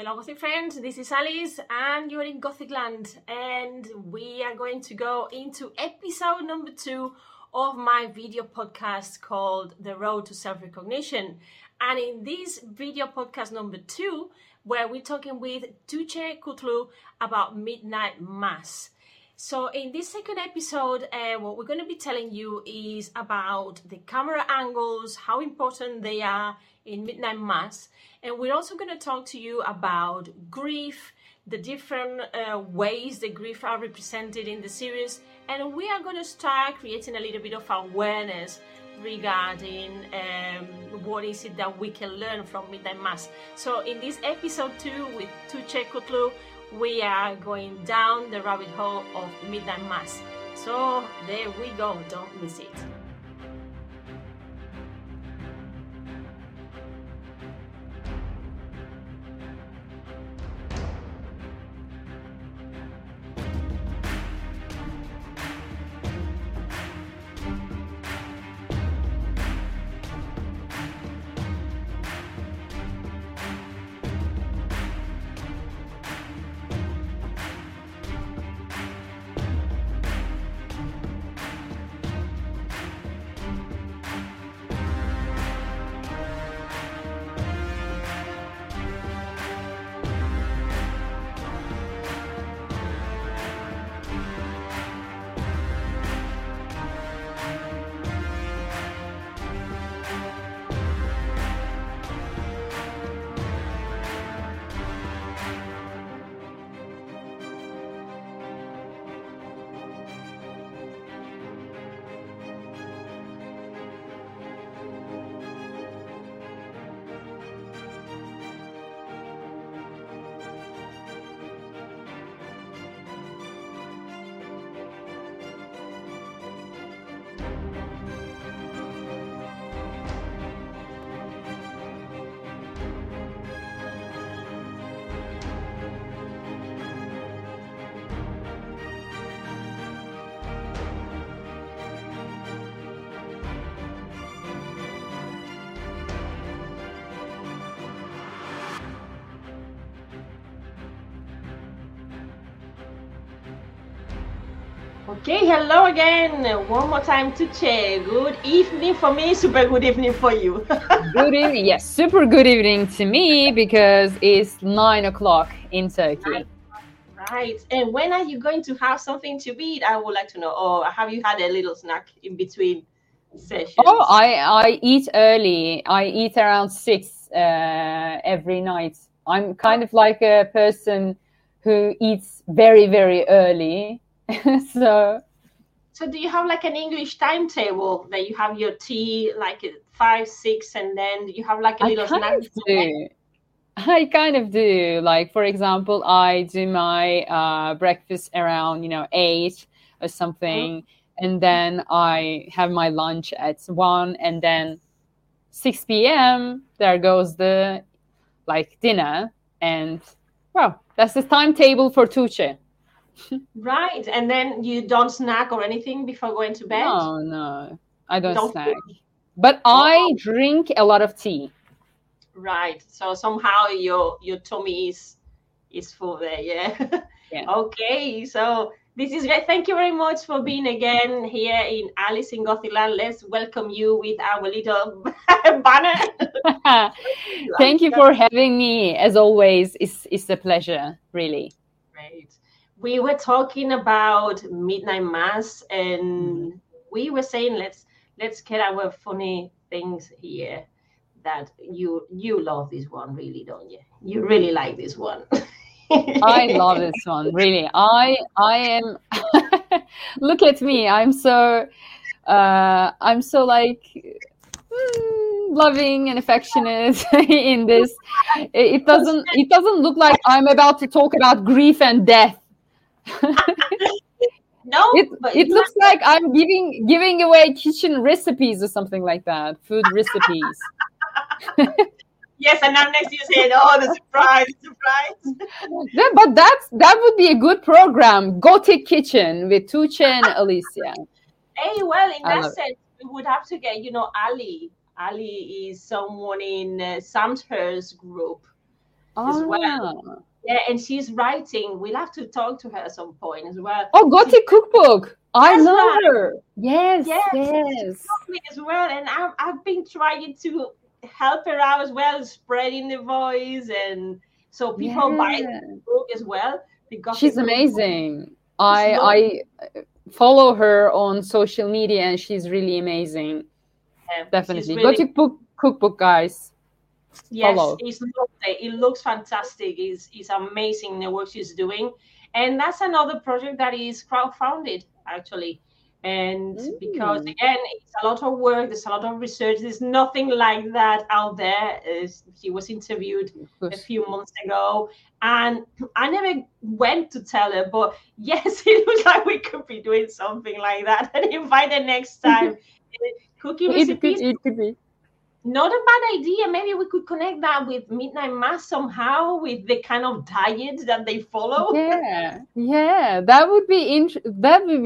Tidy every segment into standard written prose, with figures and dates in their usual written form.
Hello Gothic friends, this is Alice and you're in Gothic Land, and we are going to go into episode number 2 of my video podcast called The Road to Self-Recognition. And in this video podcast number 2, where we're talking with Tugce Kutlu about Midnight Mass. So in this second episode, what we're going to be telling you is about the camera angles, how important they are in Midnight Mass, and we're also going to talk to you about grief, the different ways that grief are represented in the series, and we are going to start creating a little bit of awareness regarding what is it that we can learn from Midnight Mass. So in this episode 2 with Tugce Kutlu, we are going down the rabbit hole of Midnight Mass. So there we go, don't miss it. Okay, hello again. One more time, Tugce. Good evening for me, super good evening for you. Good evening, yes, super good evening to me because it's 9 o'clock in Turkey. Right, and when are you going to have something to eat? I would like to know. Or have you had a little snack in between sessions? Oh, I eat early. I eat around 6 every night. I'm kind of like a person who eats very, very early. So do you have like an English timetable that you have your tea like at 5, 6, and then you have like a little snack? I kind of do. Like, for example, I do my breakfast around 8 or something, and then I have my lunch at 1, and then 6 p.m. there goes the dinner, and well, that's the timetable for Tugce. Right, and then you don't snack or anything before going to bed? No, I don't snack. But I drink a lot of tea. Right, so somehow your tummy is full there, yeah. Okay, so this is great. Thank you very much for being again here in Alice in Gothic Land. Let's welcome you with our little banner. Thank you for having me. As always, it's a pleasure, really. Great. We were talking about Midnight Mass, and we were saying let's get our funny things here. That you love this one, really, don't you? You really like this one. I love this one, really. I am. Look at me. I'm so loving and affectionate in this. It doesn't look like I'm about to talk about grief and death. It looks like I'm giving away kitchen recipes or something like that, food recipes. Yes, and I'm next to you saying, "Oh, the surprise!" Yeah, but that would be a good program, Gothic Kitchen with Tugce and Alicia. Hey, well, in that sense, we would have to get Ali. Ali is someone in Samter's group. as well. Yeah, and she's writing. We'll have to talk to her at some point as well. Oh, Gothic Cookbook. I love her. Yes, yes. Me as well, and I've been trying to help her out as well, spreading the voice, and so people buy the book as well. She's amazing. I follow her on social media, and she's really amazing. Yeah, definitely. Really... Gothic Cookbook, guys. Yes, it looks fantastic. It's amazing the work she's doing. And that's another project that is crowdfunded, actually. And because, again, it's a lot of work. There's a lot of research. There's nothing like that out there. She was interviewed a few months ago. And I never went to tell her, but yes, it looks like we could be doing something like that. And invite her next time. Cookie recipes. It could be. Not a bad idea. Maybe we could connect that with Midnight Mass somehow, with the kind of diet that they follow. Yeah, that would be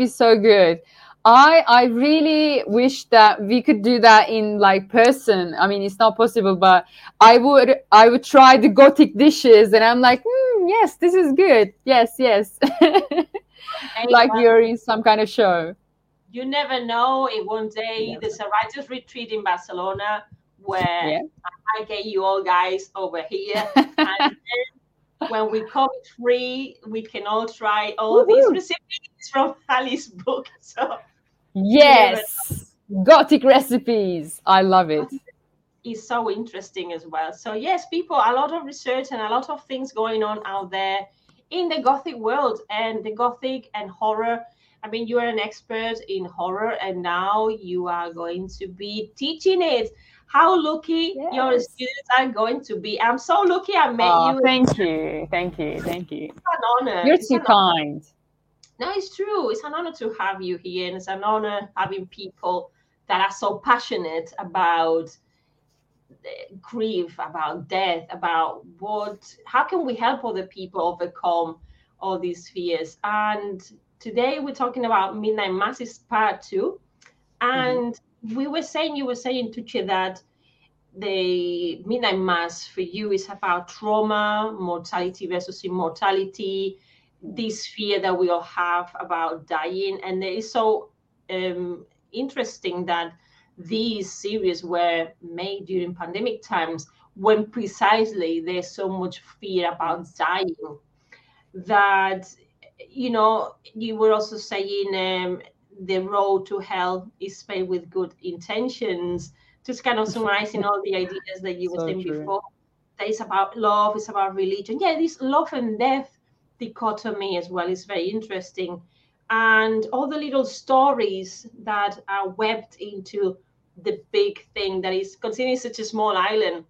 so good. I really wish that we could do that in like person. I mean, it's not possible, but I would try the Gothic dishes, and I'm like, yes, this is good. Yes. Like you're in some kind of show. You never know. One day there's a writer's retreat in Barcelona, where I get you all guys over here, and then when we COVID free, we can all try all these recipes from Alice's book. So yes, Gothic recipes, I love it. It's so interesting as well. So yes, people, a lot of research and a lot of things going on out there in the Gothic world, and the Gothic and horror. I mean, you are an expert in horror, and now you are going to be teaching it. How lucky your students are going to be. I'm so lucky I met you. Thank you. It's an honor. You're too kind. No, it's true. It's an honor to have you here, and it's an honor having people that are so passionate about grief, about death, about how can we help other people overcome all these fears. And today we're talking about Midnight Mass is part 2, and you were saying, Tugce, that the Midnight Mass for you is about trauma, mortality versus immortality, this fear that we all have about dying, and it's so interesting that these series were made during pandemic times, when precisely there's so much fear about dying that. You know, you were also saying the road to hell is paved with good intentions. Just kind of summarizing all the ideas that you were saying before. That it's about love, it's about religion. Yeah, this love and death dichotomy as well is very interesting. And all the little stories that are webbed into the big thing that is considering such a small island.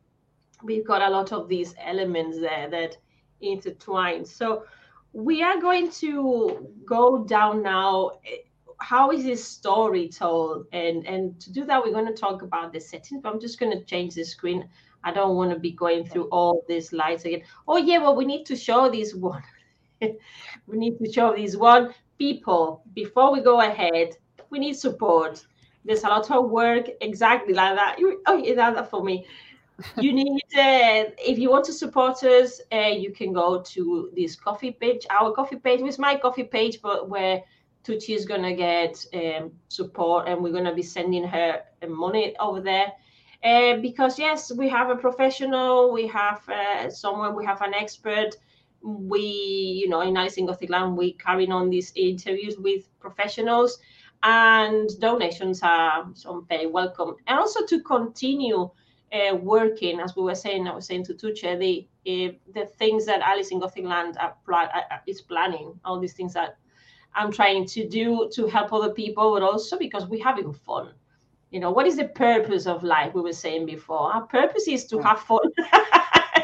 We've got a lot of these elements there that intertwine. So we are going to go down now. How is this story told? And to do that, we're going to talk about the setting. But I'm just going to change the screen. I don't want to be going through all these slides again. Oh, yeah, well, we need to show this one. People, before we go ahead, we need support. There's a lot of work exactly like that. That for me. You need, if you want to support us, you can go to this coffee page, our coffee page, which is my coffee page, but where Tugce is going to get support, and we're going to be sending her money over there. Because, yes, we have a professional, we have someone, we have an expert. In Alice in Gothic Land, we're carrying on these interviews with professionals, and donations are very welcome. And also to continue working, as we were saying, I was saying to Tugce, the things that Alice in Gothic Land is planning, all these things that I'm trying to do to help other people, but also because we're having fun. You know, what is the purpose of life? We were saying before, our purpose is to have fun.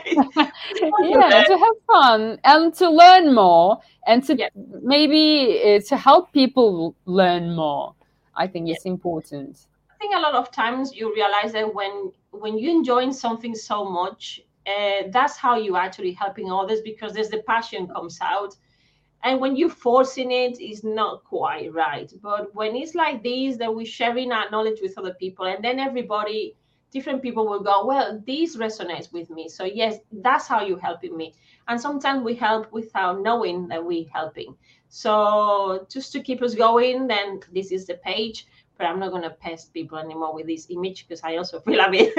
To have fun and to learn more, and to maybe to help people learn more. I think it's important. I think a lot of times you realize that when you're enjoying something so much, that's how you're actually helping others, because there's the passion comes out. And when you're forcing it, it's not quite right. But when it's like this, that we're sharing our knowledge with other people, and then everybody different people will go, well, this resonates with me. So yes, that's how you're helping me. And sometimes we help without knowing that we're helping. So just to keep us going, then this is the page. But I'm not going to pest people anymore with this image because I also feel a bit,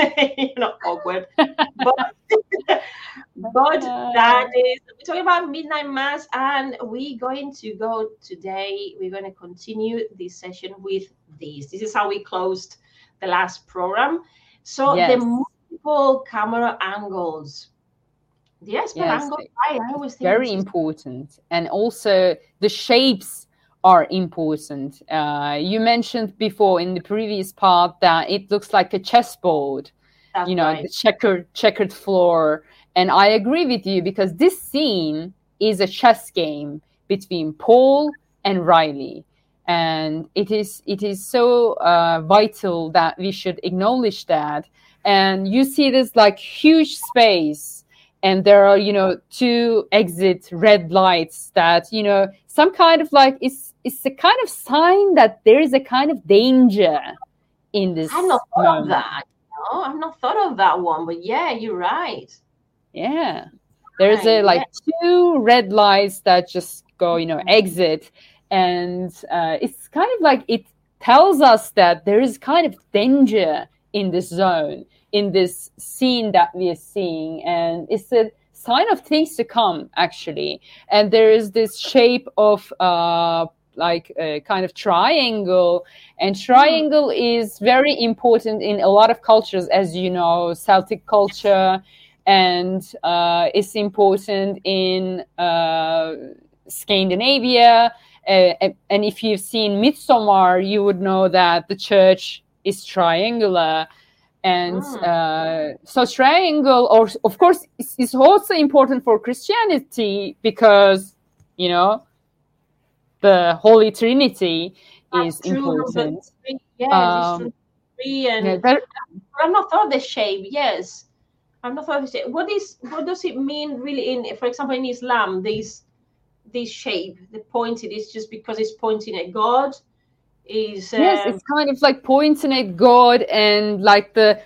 awkward. But that is, we're talking about Midnight Mass, and we're going to go today. We're going to continue this session with this. This is how we closed the last program. So yes. The multiple camera angles. Yes, but yes. Angles, I always think very important, and also the shapes are important. You mentioned before in the previous part that it looks like a chessboard, right. The checkered floor. And I agree with you because this scene is a chess game between Paul and Riley. And it is so vital that we should acknowledge that. And you see this like huge space, and there are, two exit red lights that, some kind of like it's a kind of sign that there is a kind of danger in this. I've not thought of that. No, I've not thought of that one. But yeah, you're right. Yeah, there's two red lights that just go, exit, and it's kind of like it tells us that there is kind of danger in this zone, in this scene that we are seeing, and it's a sign of things to come, actually. And there is this shape of a kind of triangle, and triangle is very important in a lot of cultures, as you know, Celtic culture, and it's important in Scandinavia. And if you've seen Midsommar, you would know that the church is triangular. And so triangle, or of course, is also important for Christianity because the Holy Trinity is important. Yes, I'm not thought of the shape. Yes, I'm not thought of the shape. What does it mean really? For example, in Islam, this shape, the pointed, is just because it's pointing at God. Yes, it's kind of like pointing at God, and like the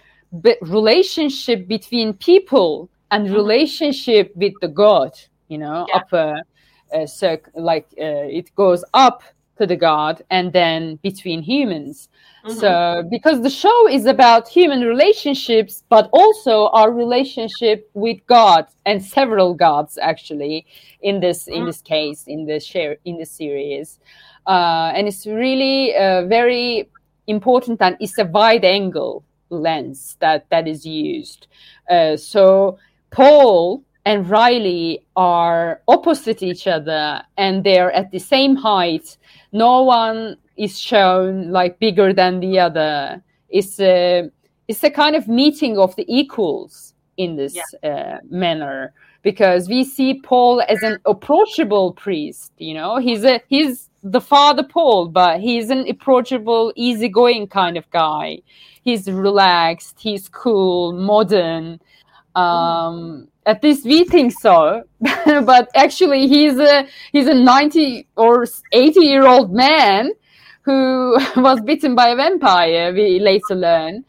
relationship between people and relationship with the God, upper it goes up to the God and then between humans. Mm-hmm. So because the show is about human relationships, but also our relationship with God and several gods, actually, in this series. And it's really very important that it's a wide-angle lens that is used. So Paul and Riley are opposite each other, and they're at the same height. No one is shown like bigger than the other. It's a kind of meeting of the equals in this manner, because we see Paul as an approachable priest. He's the Father Paul, but he's an approachable, easygoing kind of guy. He's relaxed, he's cool, modern. At least we think so. But actually, he's a 90 or 80-year-old man who was bitten by a vampire, we later learn.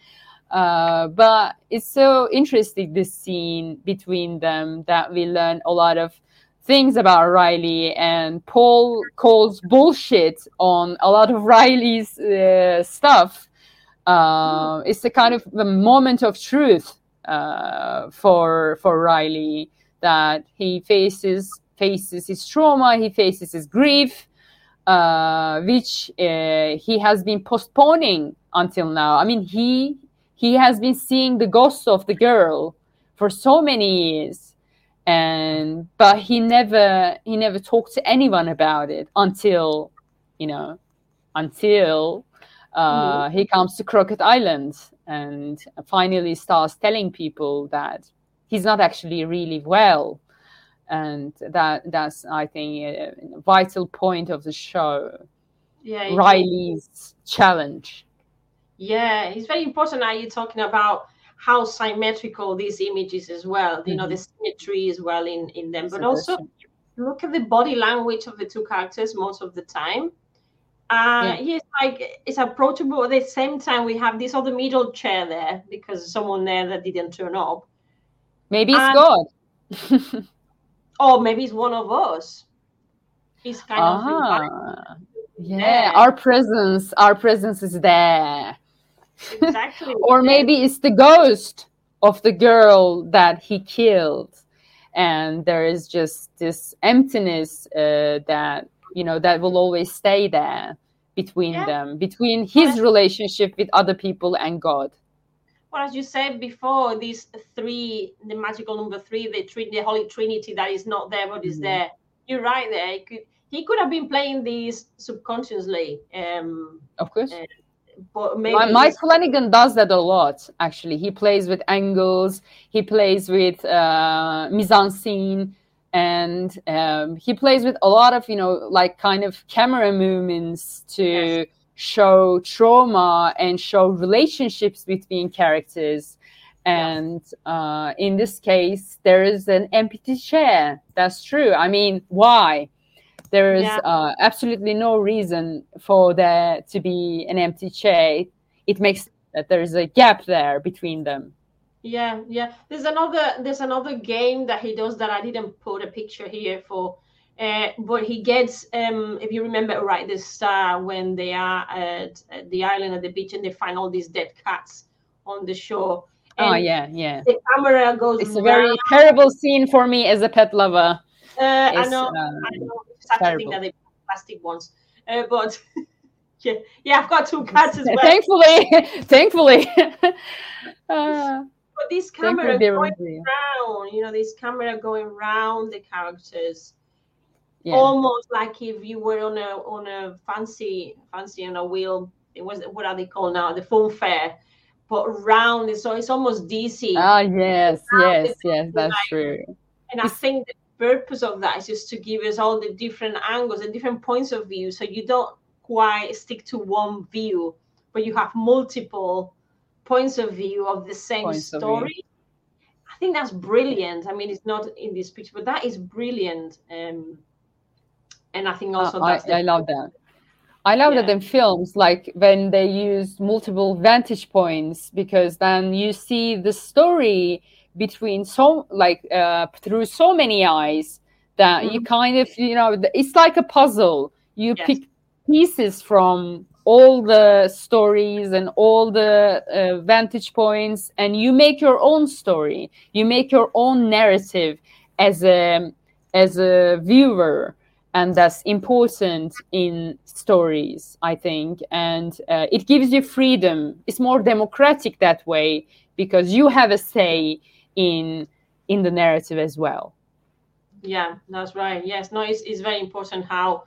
But it's so interesting, this scene between them, that we learn a lot of things about Riley, and Paul calls bullshit on a lot of Riley's stuff. It's a kind of a moment of truth for Riley, that he faces his trauma, he faces his grief, which he has been postponing until now. I mean, he has been seeing the ghost of the girl for so many years, but he never talked to anyone about it until he comes to Crockett Island and finally starts telling people that he's not actually really well, and that's I think a vital point of the show. Yeah, Riley's challenge. Yeah, it's very important. Are you talking about how symmetrical these images as well, the symmetry as well in them, but also look at the body language of the two characters most of the time. Yes, like it's approachable. At the same time, we have this other middle chair there because someone there that didn't turn up. Maybe it's God. Or maybe it's one of us. It's kind of our presence is there. Exactly. Or maybe it's the ghost of the girl that he killed, and there is just this emptiness that that will always stay there between them, between his relationship with other people and God. Well, as you said before, these three, the magical number three, the Holy Trinity that is not there but is there. You're right there. He could have been playing these subconsciously. Of course. But maybe Mike Flanagan does that a lot, actually. He plays with angles. He plays with mise-en-scene. And he plays with a lot of, camera movements to show trauma and show relationships between characters. And in this case, there is an empty chair. That's true. I mean, why? There is absolutely no reason for there to be an empty chair. It makes that there is a gap there between them. Yeah. There's another game that he does that I didn't put a picture here for, but he gets, if you remember right, the star when they are at the island at the beach and they find all these dead cats on the shore. And the camera goes. It's a very terrible scene for me as a pet lover. I know. It's such a thing that they plastic ones, but yeah, I've got two cats as well. Thankfully. But this camera going round the characters, almost like if you were on a fancy on a wheel. It was, what are they called now? The phone fair, but round. So it's almost DC. Ah, yes, that's true. And I think the purpose of that is just to give us all the different angles and different points of view, so you don't quite stick to one view, but you have multiple points of view of the same story. I think that's brilliant. I mean, it's not in this picture, but that is brilliant. And I think also I love that. I love that in films, like when they use multiple vantage points, because then you see the story between through so many eyes that you kind of, it's like a puzzle. You pick pieces from all the stories and all the vantage points, and you make your own story. You make your own narrative as a viewer, and that's important in stories, I think. And it gives you freedom. It's more democratic that way because you have a say in the narrative as well. Yeah, that's right. Yes, no, it's very important how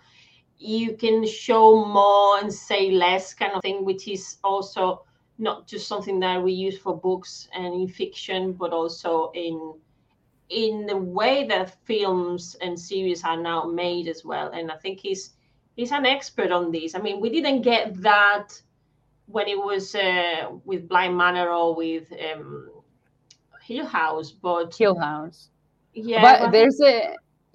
you can show more and say less kind of thing, which is also not just something that we use for books and in fiction, but also in the way that films and series are now made as well. And I think he's an expert on this. I mean, we didn't get that when it was with Bly Manor or with Hill House. Yeah, but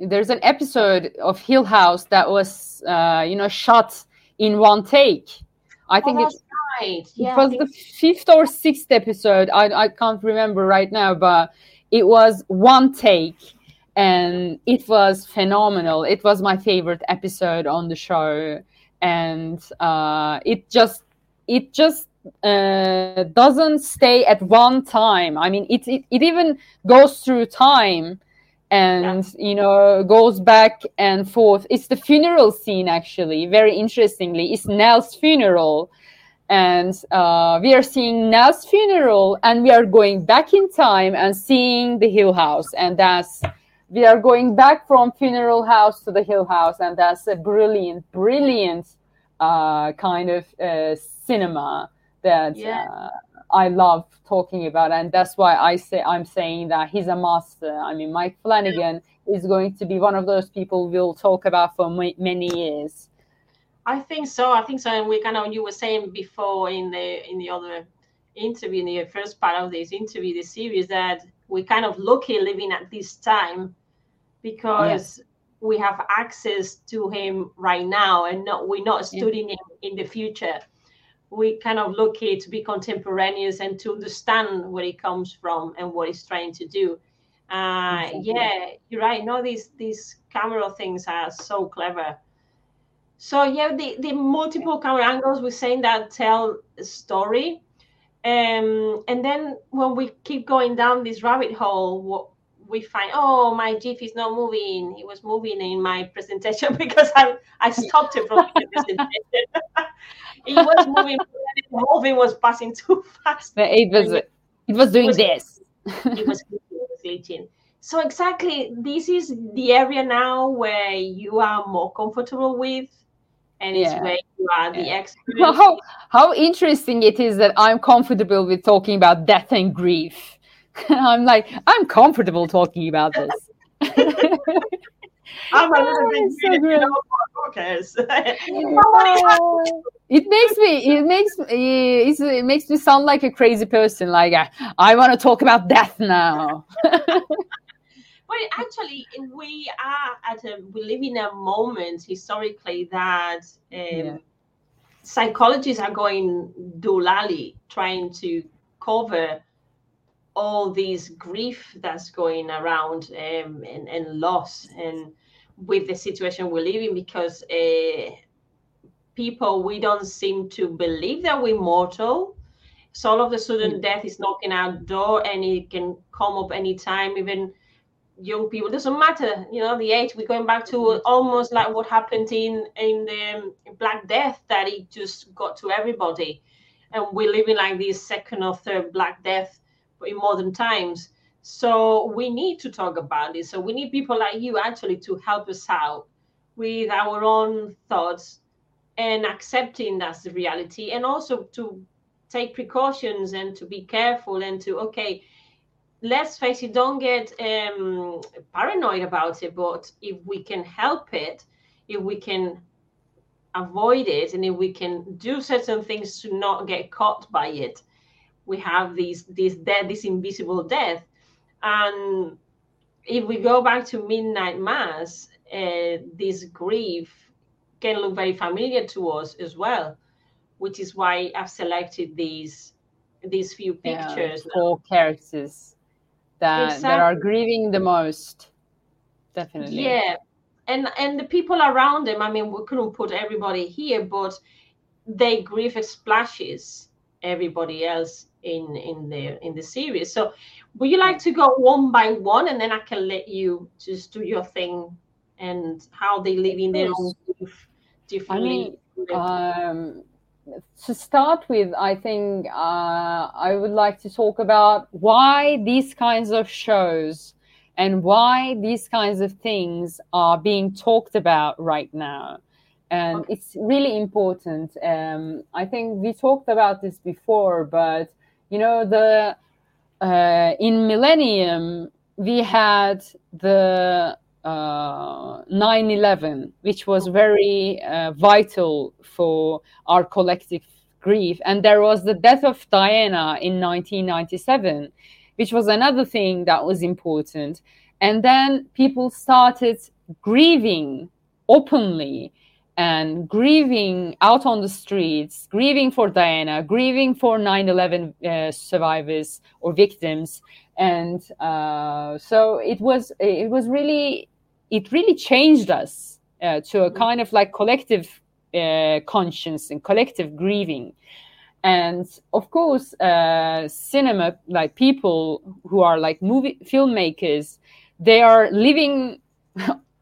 there's an episode of Hill House that was, shot in one take. I think it was the fifth or sixth episode. I can't remember right now, but it was one take and it was phenomenal. It was my favorite episode on the show. And it just doesn't stay at one time. I mean, it even goes through time. And, goes back and forth. It's the funeral scene, actually, very interestingly. It's Nell's funeral. And we are seeing Nell's funeral, and we are going back in time and seeing the Hill House. And we are going back from funeral house to the Hill House. And that's a brilliant, brilliant kind of cinema that I love talking about, and that's why I'm saying that he's a master. I mean, Mike Flanagan is going to be one of those people we'll talk about for many years. I think so. And we kind of, you were saying before in the other interview, in the first part of this interview, this series, that we're kind of lucky living at this time because we have access to him right now, and not, we're not studying him in the future. We kind of look at to be contemporaneous and to understand where he comes from and what he's trying to do. Yeah, you're right. No, these camera things are so clever. So yeah, the multiple camera angles we're saying that tell a story. And then when we keep going down this rabbit hole, what we find, oh, my GIF is not moving. It was moving in my presentation because I stopped it from the presentation. It was moving, but the moving was passing too fast. But it was doing this. It was glitching. So exactly, this is the area now where you are more comfortable with. And it's where you are the expert. Well, how interesting it is that I'm comfortable with talking about death and grief. I'm like, I'm comfortable talking about this. I'm a little bit it makes me sound like a crazy person. Like I want to talk about death now. Well, actually, we live in a moment historically that psychologists are going doolally trying to cover all this grief that's going around and loss, and with the situation we live in, because people, we don't seem to believe that we're mortal. So all of a sudden death is knocking at our door, and it can come up anytime, even young people. It doesn't matter, you know, the age. We're going back to almost like what happened in the Black Death, that it just got to everybody, and we're living like this second or third Black Death in modern times. So we need to talk about it. So we need people like you actually to help us out with our own thoughts and accepting that's the reality, and also to take precautions and to be careful and to let's face it, don't get paranoid about it. But if we can help it, if we can avoid it, and if we can do certain things to not get caught by it, we have this invisible death. And if we go back to Midnight Mass, this grief can look very familiar to us as well, which is why I've selected these few pictures. Four characters that are grieving the most, definitely. Yeah, and the people around them. I mean, we couldn't put everybody here, but they grieve splashes everybody else in the series. So, would you like to go one by one, and then I can let you just do your thing and how they live in their own life differently? I mean, to start with, I think I would like to talk about why these kinds of shows and why these kinds of things are being talked about right now. And it's really important. I think we talked about this before, but, you know, in Millennium, we had the 9/11, which was very vital for our collective grief. And there was the death of Diana in 1997, which was another thing that was important. And then people started grieving openly, and grieving out on the streets, grieving for Diana, grieving for 9/11 survivors or victims, and so it really changed us to a kind of like collective conscience and collective grieving. And of course, cinema, like people who are like movie filmmakers, they are living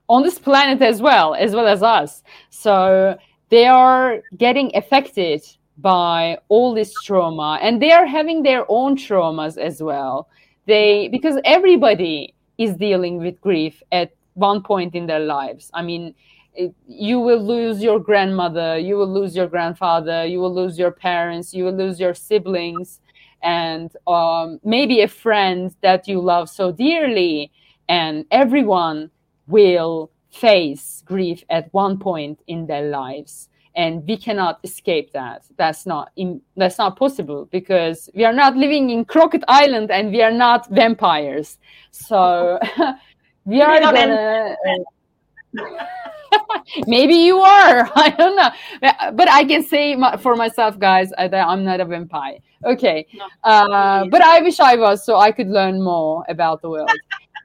on this planet as well as us. So they are getting affected by all this trauma, and they are having their own traumas as well. Because everybody is dealing with grief at one point in their lives. I mean, you will lose your grandmother, you will lose your grandfather, you will lose your parents, you will lose your siblings, and maybe a friend that you love so dearly, and everyone will face grief at one point in their lives, and we cannot escape that. That's not possible, because we are not living in Crockett Island and we are not vampires. So we are gonna Maybe you are. I don't know. But I can say for myself, guys, that I'm not a vampire. Okay. But I wish I was, so I could learn more about the world.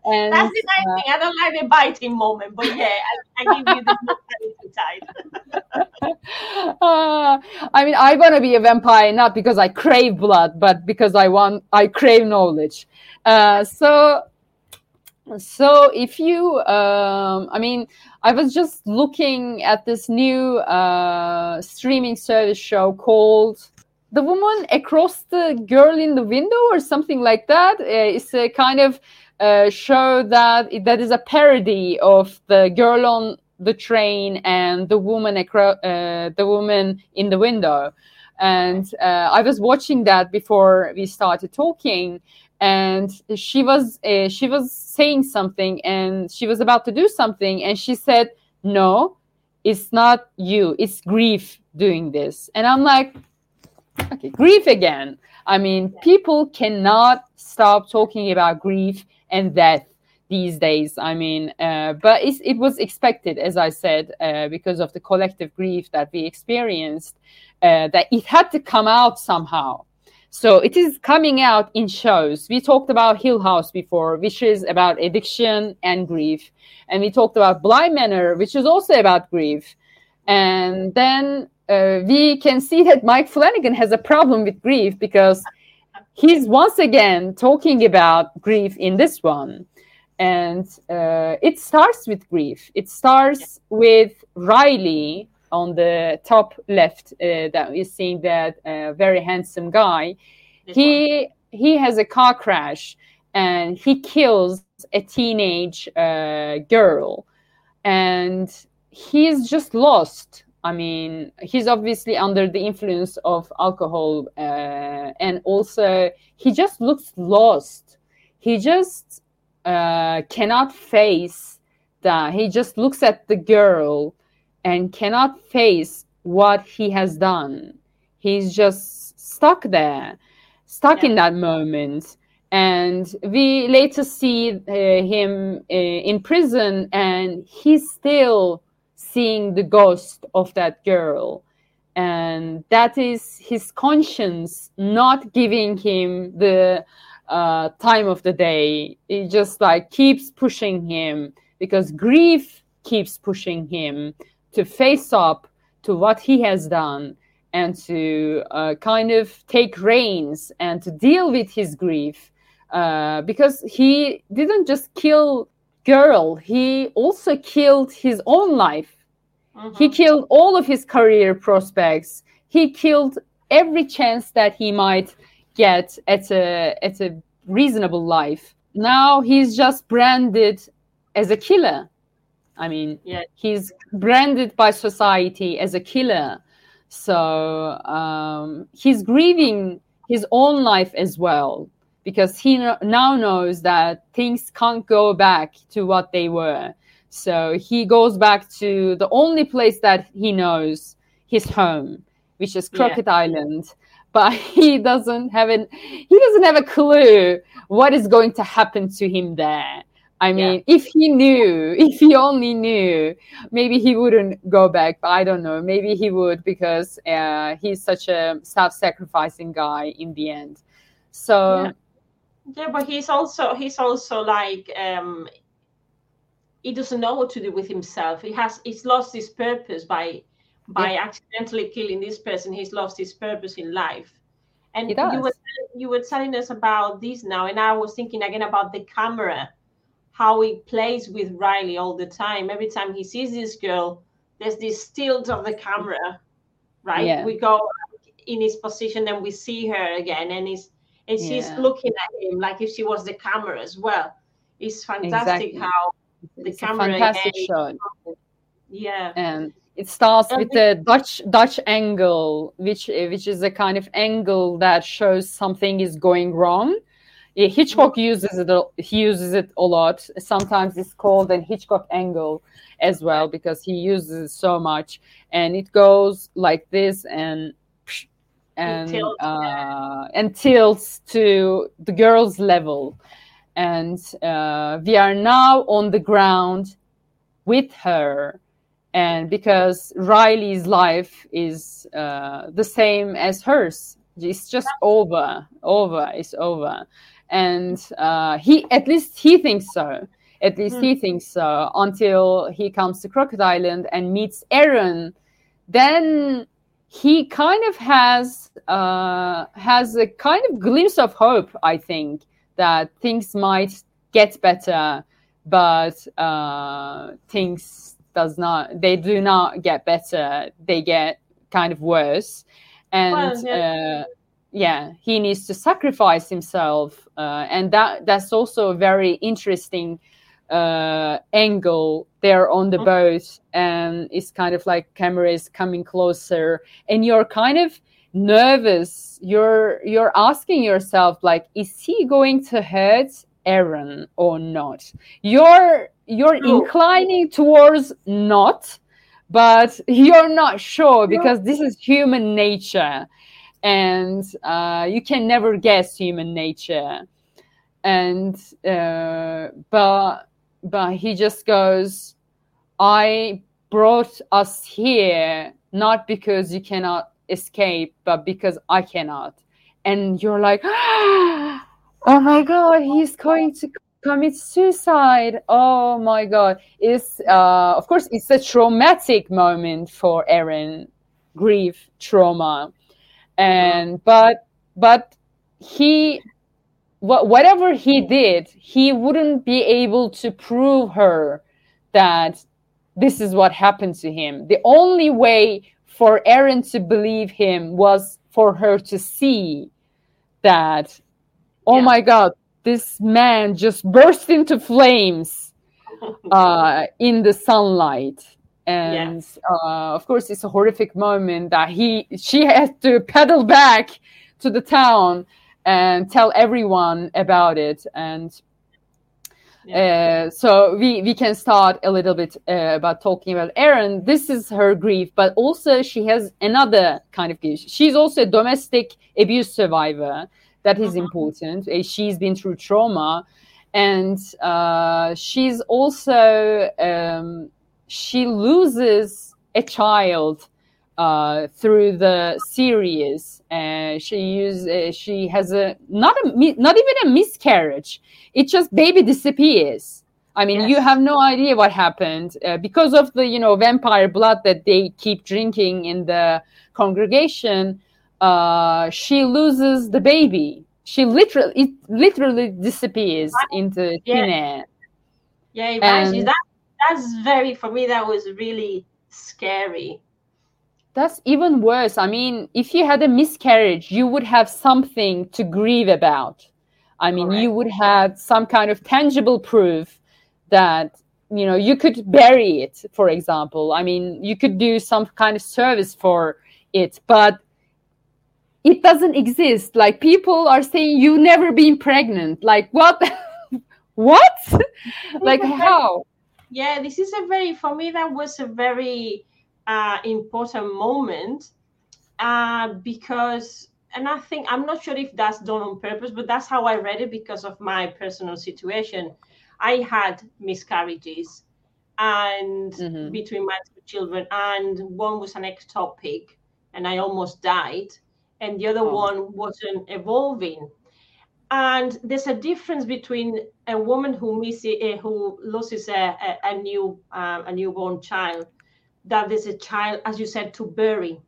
And, that's the nice thing. I don't like the biting moment, but yeah, I give you the mentality side. I mean, I want to be a vampire not because I crave blood, but because I crave knowledge. So if you, I mean, I was just looking at this new streaming service show called The Woman Across the Girl in the Window or something like that. It's a kind of show that is a parody of The Girl on the Train and The Woman in the Window. And I was watching that before we started talking. And she was saying something, and she was about to do something, and she said, "No, it's not you. It's grief doing this." And I'm like, "Okay, grief again." I mean, people cannot stop talking about grief and death these days. I mean, but it was expected, as I said, because of the collective grief that we experienced, that it had to come out somehow. So it is coming out in shows. We talked about Hill House before, which is about addiction and grief. And we talked about Bly Manor, which is also about grief. And then we can see that Mike Flanagan has a problem with grief because he's once again talking about grief in this one. And it starts with grief. It starts with Riley. On the top left, that we're seeing that very handsome guy. He has a car crash and he kills a teenage girl, and he's just lost. I mean, he's obviously under the influence of alcohol, and also he just looks lost. He just cannot face that. He just looks at the girl and cannot face what he has done. He's just stuck there, in that moment. And we later see him in prison, and he's still seeing the ghost of that girl. And that is his conscience not giving him the time of the day. It just keeps pushing him, because grief keeps pushing him to face up to what he has done, and to kind of take reins and to deal with his grief, because he didn't just kill girl, he also killed his own life. Mm-hmm. He killed all of his career prospects. He killed every chance that he might get at a reasonable life. Now he's just branded as a killer. I mean, he's branded by society as a killer. So he's grieving his own life as well, because he now knows that things can't go back to what they were. So he goes back to the only place that he knows, his home, which is Crockett Island. But he doesn't have a clue what is going to happen to him there. I mean, if he only knew, maybe he wouldn't go back. But I don't know. Maybe he would, because he's such a self-sacrificing guy in the end. So, but he's also he doesn't know what to do with himself. He's lost his purpose by accidentally killing this person. He's lost his purpose in life. And you were telling us about this now, and I was thinking again about the camera. How he plays with Riley all the time. Every time he sees this girl, there's this tilt of the camera, right? Yeah. We go in his position and we see her again, and she's looking at him like if she was the camera as well. It's fantastic how it's the camera. Fantastic shot. Yeah. And it starts with the Dutch angle, which is a kind of angle that shows something is going wrong. Yeah, Hitchcock uses it. He uses it a lot. Sometimes it's called a Hitchcock angle as well, because he uses it so much. And it goes like this and tilts to the girl's level. And we are now on the ground with her. And because Riley's life is the same as hers. It's just over. It's over. And he thinks so. At least he thinks so, until he comes to Crockett Island and meets Aaron. Then he kind of has a kind of glimpse of hope, I think, that things might get better, but things do not get better. They get kind of worse. And he needs to sacrifice himself. And that's also a very interesting angle there on the boat, and it's kind of like camera is coming closer and you're kind of nervous. You're asking yourself, like, is he going to hurt Aaron or not? You're inclining towards not, but you're not sure, because this is human nature, and you can never guess human nature. And but he just goes, I brought us here not because you cannot escape, but because I cannot. And you're like, oh my God, he's going to commit suicide. Oh my God. Of course, it's a traumatic moment for Aaron, grief, trauma. And but he... whatever he did, he wouldn't be able to prove her that this is what happened to him. The only way for Aaron to believe him was for her to see that, oh my God, this man just burst into flames in the sunlight. And of course, it's a horrific moment that she has to paddle back to the town and tell everyone about it. And so we can start a little bit about talking about Aaron. This is her grief, but also she has another kind of grief. She's also a domestic abuse survivor. That is important. She's been through trauma, and she's also she loses a child through the series. She has not even a miscarriage. It just baby disappears. I mean, you have no idea what happened because of the vampire blood that they keep drinking in the congregation. She loses the baby. It literally disappears into thin air. Yeah, imagine that. That was really scary. That's even worse. I mean, if you had a miscarriage, you would have something to grieve about. I mean, you would have some kind of tangible proof that, you could bury it, for example. I mean, you could do some kind of service for it, but it doesn't exist. Like, people are saying, you've never been pregnant. Like, what? What? Like, how? Yeah, this is for me, that was a very... important moment, because, and I think, I'm not sure if that's done on purpose, but that's how I read it because of my personal situation. I had miscarriages, and between my two children, and one was an ectopic, and I almost died, and the other one wasn't evolving. And there's a difference between a woman who loses a newborn child, that there's a child, as you said, to bury.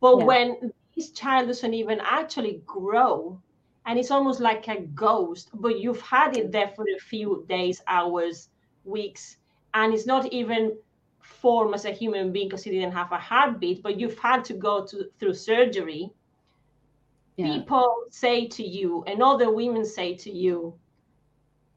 But when this child doesn't even actually grow, and it's almost like a ghost, but you've had it there for a few days, hours, weeks, and it's not even formed as a human being because it didn't have a heartbeat, but you've had to go through surgery. Yeah. People say to you, and other women say to you,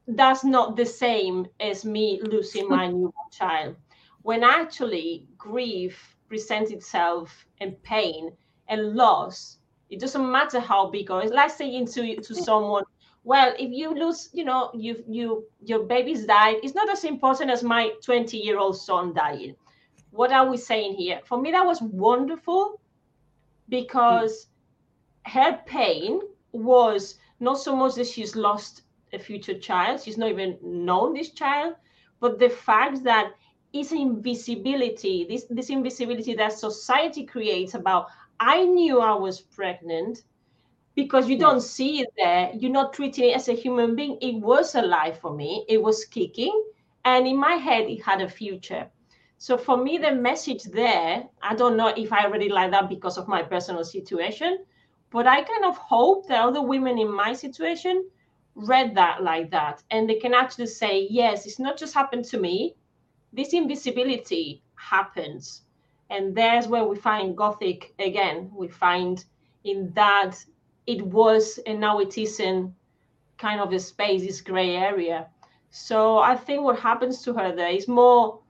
that's not the same as me losing my newborn child. When actually grief presents itself, and pain and loss, it doesn't matter how big, or it's like saying to someone, well, if you lose, your baby's died, it's not as important as my 20-year-old son dying. What are we saying here? For me, that was wonderful, because her pain was not so much that she's lost a future child, she's not even known this child, but the fact that is invisibility, this invisibility that society creates about, I knew I was pregnant, because you don't see it there. You're not treating it as a human being. It was alive for me. It was kicking. And in my head, it had a future. So for me, the message there, I don't know if I really like that because of my personal situation, but I kind of hope that other women in my situation read that like that. And they can actually say, yes, it's not just happened to me. This invisibility happens. And there's where we find Gothic again. We find in that it was and now it isn't kind of a space, this gray area. So I think what happens to her there is more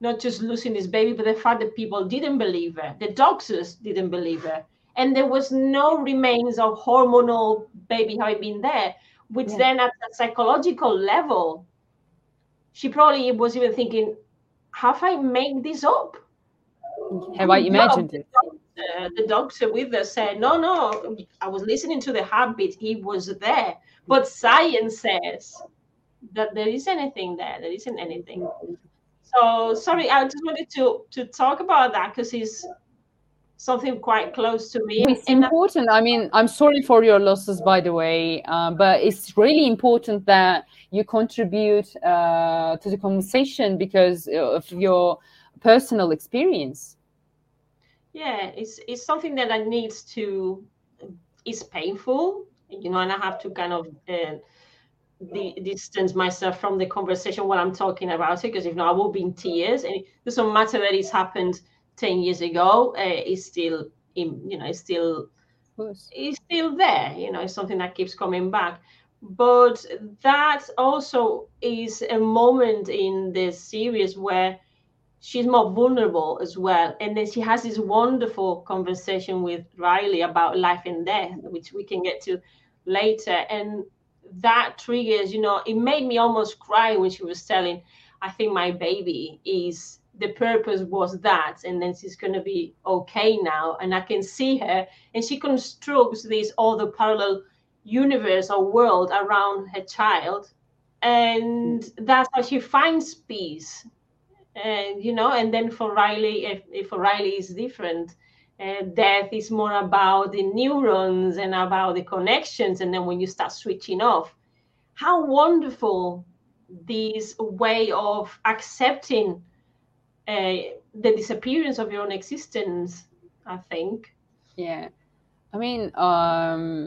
not just losing this baby, but the fact that people didn't believe her. The doctors didn't believe her. And there was no remains of hormonal baby having been there, which then at a psychological level, she probably was even thinking, have I made this up? Have I imagined it? The doctor with us said, no, I was listening to the heartbeat. He was there. But science says that there is anything there. There isn't anything. So, sorry, I just wanted to talk about that because it's something quite close to me. It's important. I mean, I'm sorry for your losses, by the way, but it's really important that you contribute to the conversation because of your personal experience. Yeah, it's something that I needs to, it's painful, you know, and I have to kind of distance myself from the conversation when I'm talking about it, because if not, I will be in tears. And it doesn't matter that it's happened 10 years ago, it's still, it's still there, you know, it's something that keeps coming back. But that also is a moment in the series where she's more vulnerable as well. And then she has this wonderful conversation with Riley about life and death, which we can get to later. And that triggers, you know, it made me almost cry when she was telling, I think my baby is, the purpose was that, and then she's going to be okay now. And I can see her, and she constructs this other parallel universe or world around her child. And that's how she finds peace. And, you know, and then for Riley, if for Riley is different, death is more about the neurons and about the connections. And then when you start switching off, how wonderful this way of accepting the disappearance of your own existence, I think. Yeah. I mean, I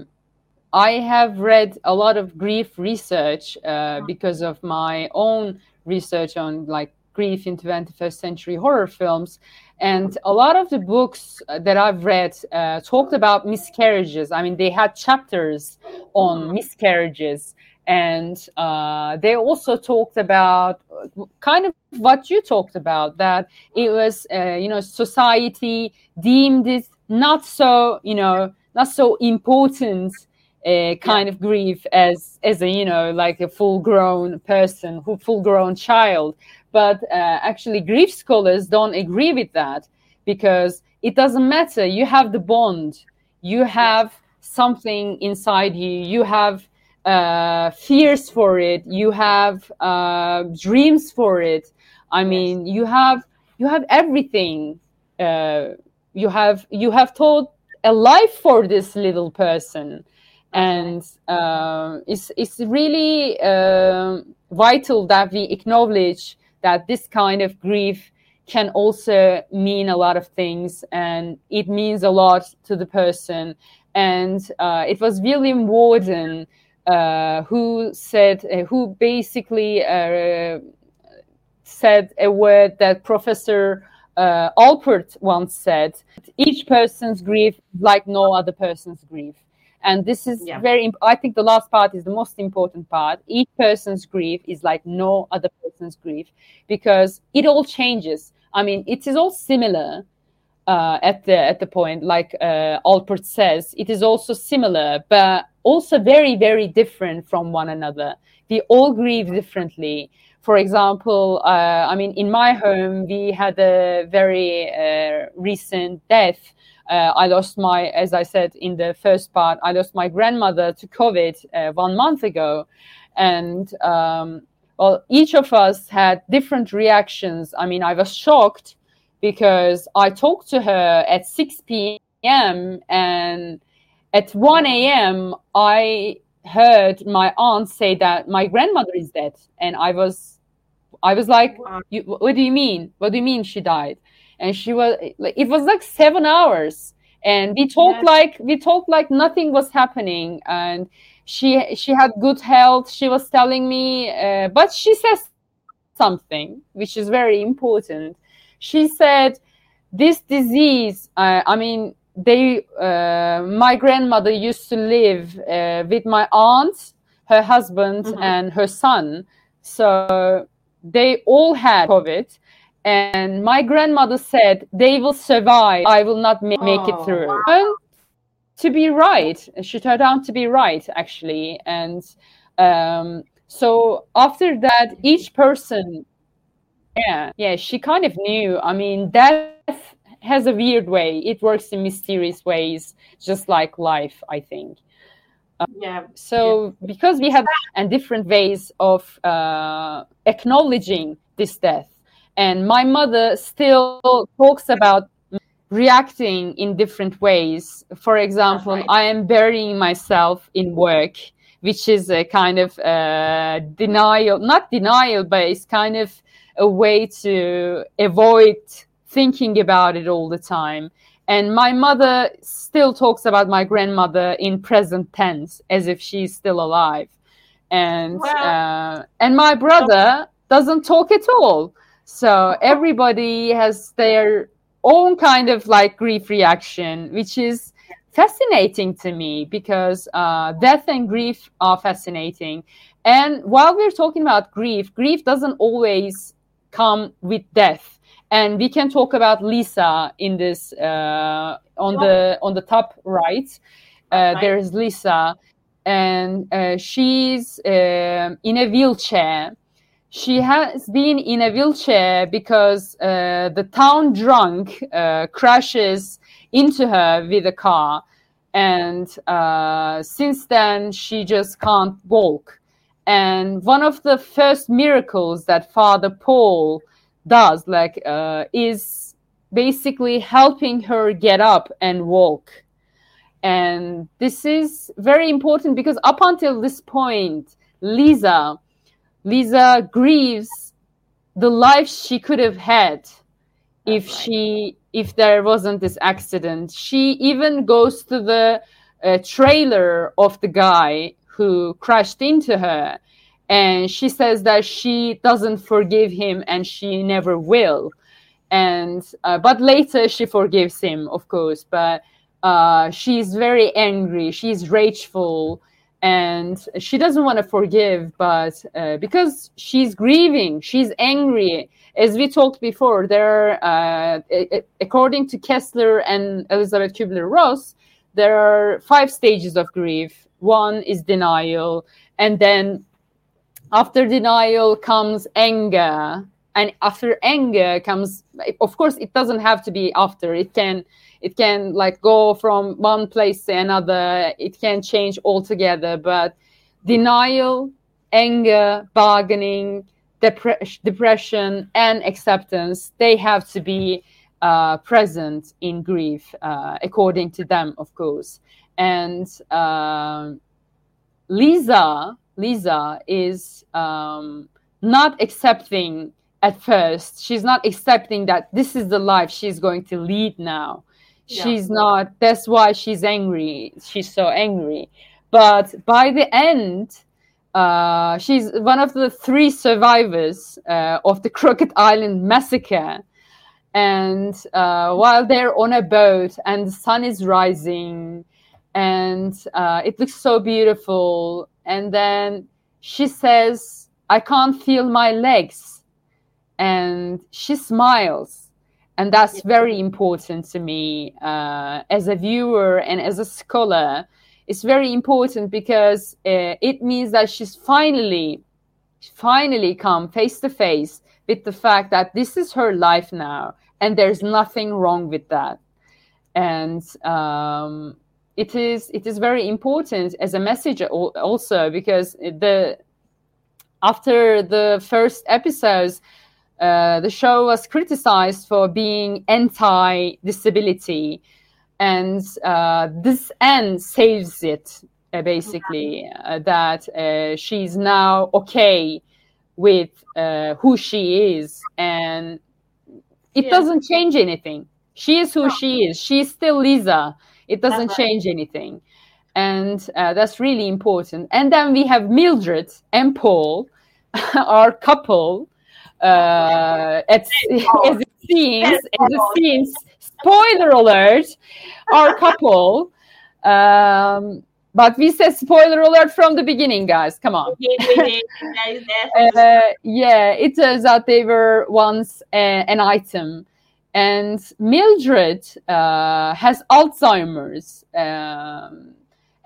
have read a lot of grief research because of my own research on, like, grief in 21st century horror films. And a lot of the books that I've read talked about miscarriages. I mean, they had chapters on miscarriages. And they also talked about kind of what you talked about, that it was, you know, society deemed it not so, you know, not so important kind of grief as a, you know, like a full-grown person, full-grown child. But actually, grief scholars don't agree with that, because it doesn't matter. You have the bond. You have something inside you. You have fears for it. You have dreams for it. I mean, you have everything. You have taught a life for this little person, and it's really vital that we acknowledge that this kind of grief can also mean a lot of things, and it means a lot to the person. And it was William Worden who said, who basically said a word that Professor Alpert once said: "Each person's grief, like no other person's grief." And this is I think the last part is the most important part. Each person's grief is like no other person's grief, because it all changes. I mean, it is all similar at the point, like Alpert says, it is also similar, but also very, very different from one another. We all grieve differently. For example, I mean, in my home, we had a very recent death. I lost my, as I said in the first part, I lost my grandmother to COVID 1 month ago. And each of us had different reactions. I mean, I was shocked because I talked to her at 6 p.m. and at 1 a.m. I heard my aunt say that my grandmother is dead, and I was like, what do you mean? What do you mean she died? And she was like, it was like 7 hours, and we talked like nothing was happening, and she had good health. She was telling me, but she says something which is very important. She said, "This disease, my grandmother used to live with my aunt, her husband, mm-hmm. and her son. So they all had COVID. And my grandmother said, they will survive. I will not make it through." Wow. And to be right. She turned out to be right, actually. And so after that, each person, she kind of knew. I mean, death has a weird way. It works in mysterious ways, just like life, I think. Because we have different ways of acknowledging this death. And my mother still talks about reacting in different ways. For example, I am burying myself in work, which is a kind of denial, not denial, but it's kind of a way to avoid thinking about it all the time. And my mother still talks about my grandmother in present tense as if she's still alive. And and my brother doesn't talk at all. So everybody has their own kind of like grief reaction, which is fascinating to me because death and grief are fascinating. And while we're talking about grief doesn't always come with death. And we can talk about Lisa in this on the top right. There is Lisa, and she's in a wheelchair. She has been in a wheelchair because the town drunk crashes into her with a car, and since then she just can't walk. And one of the first miracles that Father Paul does is basically helping her get up and walk. And this is very important because up until this point, Lisa grieves the life she could have had if there wasn't this accident. She even goes to the trailer of the guy who crashed into her. And she says that she doesn't forgive him and she never will. And but later she forgives him, of course. But she's very angry. She's rageful. And she doesn't want to forgive. But because she's grieving, she's angry. As we talked before, there are, according to Kessler and Elizabeth Kubler-Ross, there are 5 stages of grief. One is denial. And then after denial comes anger, and after anger comes, of course, it doesn't have to be after. It can like go from one place to another. It can change altogether. But denial, anger, bargaining, depression, and acceptance—they have to be present in grief, according to them, of course. And Lisa is not accepting at first. She's not accepting that this is the life she's going to lead now. Yeah. She's not. That's why she's angry. She's so angry. But by the end, she's one of the 3 survivors of the Crockett Island massacre. And while they're on a boat and the sun is rising and it looks so beautiful, and then she says, "I can't feel my legs." And she smiles. And that's very important to me as a viewer and as a scholar. It's very important because it means that she's finally come face to face with the fact that this is her life now. And there's nothing wrong with that. And It is very important as a message also because the After the first episodes, the show was criticized for being anti-disability, and this end saves it, basically, that she's now okay with who she is, and it doesn't change anything. She is who she is. She's still Lisa. It doesn't change anything. And that's really important. And then we have Mildred and Paul, our couple, as it seems, spoiler alert, our couple. But we said spoiler alert from the beginning, guys. Come on. It turns out they were once an item. And Mildred has Alzheimer's.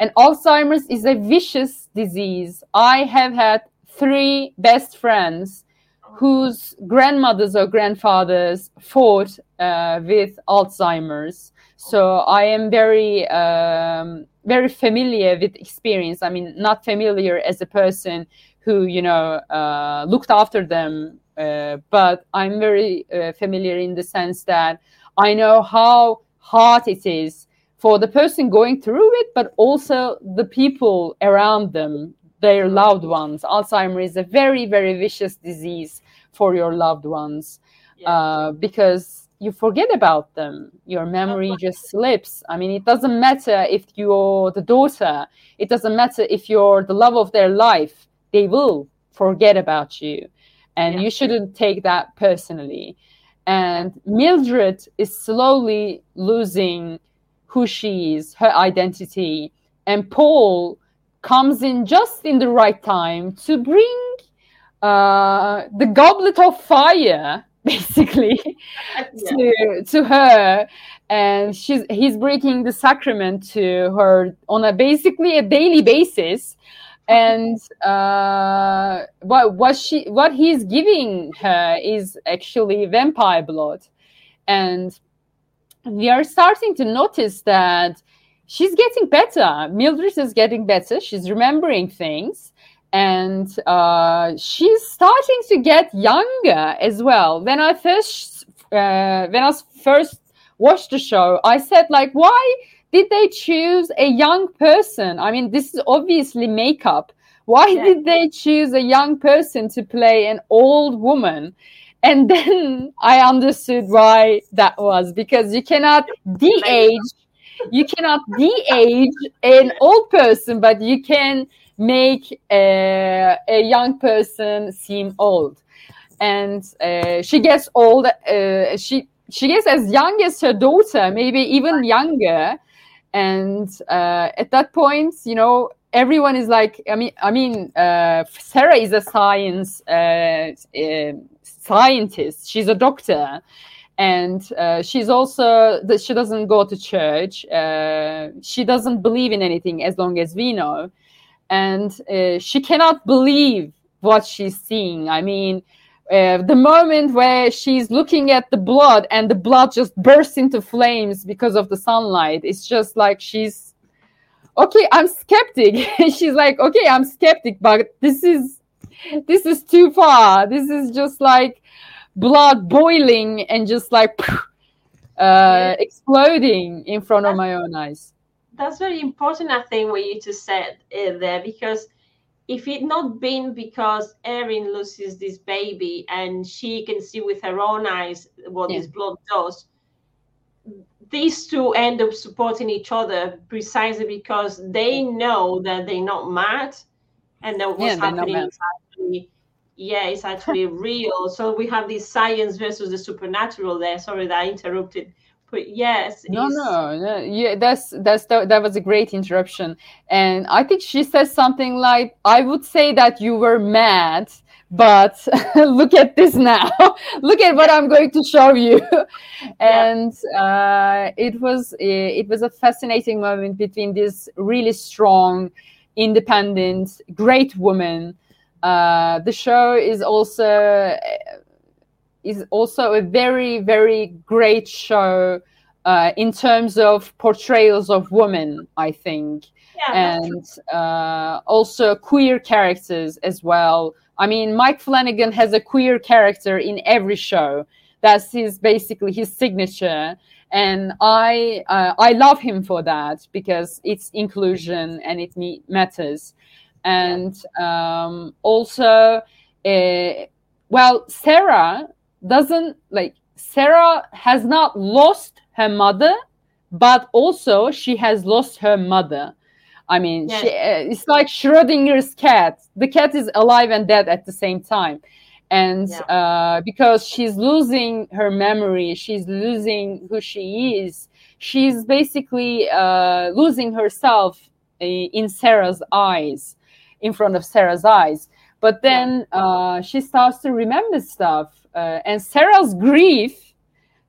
And Alzheimer's is a vicious disease. I have had 3 best friends whose grandmothers or grandfathers fought with Alzheimer's. So I am very, very familiar with experience. I mean, not familiar as a person who, looked after them, but I'm very familiar in the sense that I know how hard it is for the person going through it, but also the people around them, their loved ones. Alzheimer's is a very, very vicious disease for your loved ones, because you forget about them. Your memory just slips. I mean, it doesn't matter if you're the daughter. It doesn't matter if you're the love of their life. They will forget about you, and you shouldn't take that personally. And Mildred is slowly losing who she is, her identity, and Paul comes in just in the right time to bring the goblet of fire, basically, to her, and he's breaking the sacrament to her on basically a daily basis, and what he's giving her is actually vampire blood, and we are starting to notice that she's getting better. Mildred is getting better. She's remembering things. And she's starting to get younger as well. When I first watched the show, I said, like, why did they choose a young person? I mean, this is obviously makeup. Why did they choose a young person to play an old woman? And then I understood why that was, because you cannot de-age an old person, but you can make a young person seem old. And she gets old. She gets as young as her daughter, maybe even younger. And at that point, everyone is like, Sarah is a scientist. She's a doctor, and she's also that she doesn't go to church. She doesn't believe in anything, as long as we know, and she cannot believe what she's seeing. I mean, the moment where she's looking at the blood and the blood just bursts into flames because of the sunlight, it's just like she's okay. I'm skeptic. She's like, okay, I'm skeptic, but this is too far. This is just like blood boiling and just like exploding in front of my own eyes. That's very important, I think, what you just said there, because if it not been because Erin loses this baby and she can see with her own eyes what this blood does, these two end up supporting each other precisely because they know that they're not mad and that what's happening is actually real. So we have this science versus the supernatural there. Sorry that I interrupted, but yes. That was a great interruption. And I think she says something like, I would say that you were mad, but look at this now. Look at what I'm going to show you. And it was a fascinating moment between this really strong, independent, great woman. The show is also a very, very great show in terms of portrayals of women, I think, and also queer characters as well. I mean, Mike Flanagan has a queer character in every show. That's basically his signature. And I love him for that, because it's inclusion and it matters. And Sarah has not lost her mother, but also she has lost her mother. I mean, yes. It's like Schrödinger's cat. The cat is alive and dead at the same time. And because she's losing her memory, she's losing who she is. She's basically losing herself in Sarah's eyes, in front of Sarah's eyes. But then she starts to remember stuff. And Sarah's grief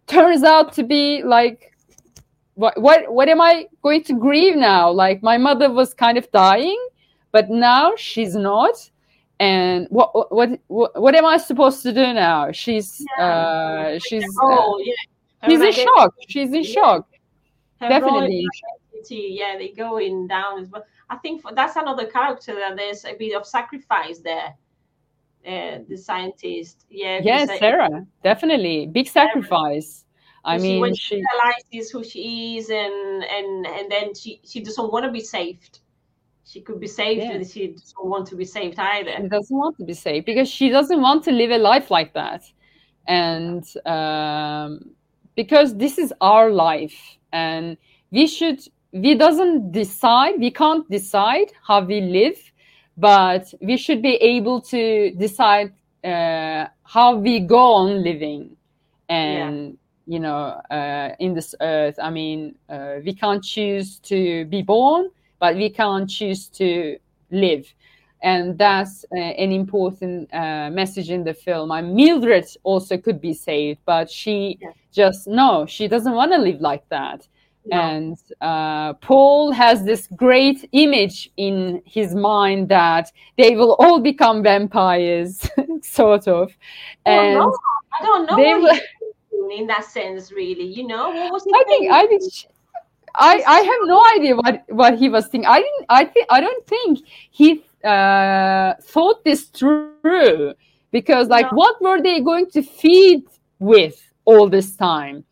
turns out to be like, what am I going to grieve now? Like, my mother was kind of dying, but now she's not. And what am I supposed to do now? She's in shock. She's in shock. Definitely. Yeah, they're going down as well. I think that's another character that there's a bit of sacrifice there. The scientist. Sarah, definitely big sacrifice. I mean, when she realizes who she is, and then she doesn't want to be saved. She could be saved, and she doesn't want to be saved either. She doesn't want to be saved because she doesn't want to live a life like that. And because this is our life, and we can't decide how we live, but we should be able to decide how we go on living. And in this earth, I mean, we can't choose to be born, but we can't choose to live. And that's an important message in the film. And Mildred also could be saved, but she doesn't want to live like that. No. And Paul has this great image in his mind that they will all become vampires, sort of. And I don't know what in that sense, really. You know, what was he thinking? I have no idea what he was thinking. I don't think he thought this through, because what were they going to feed with all this time?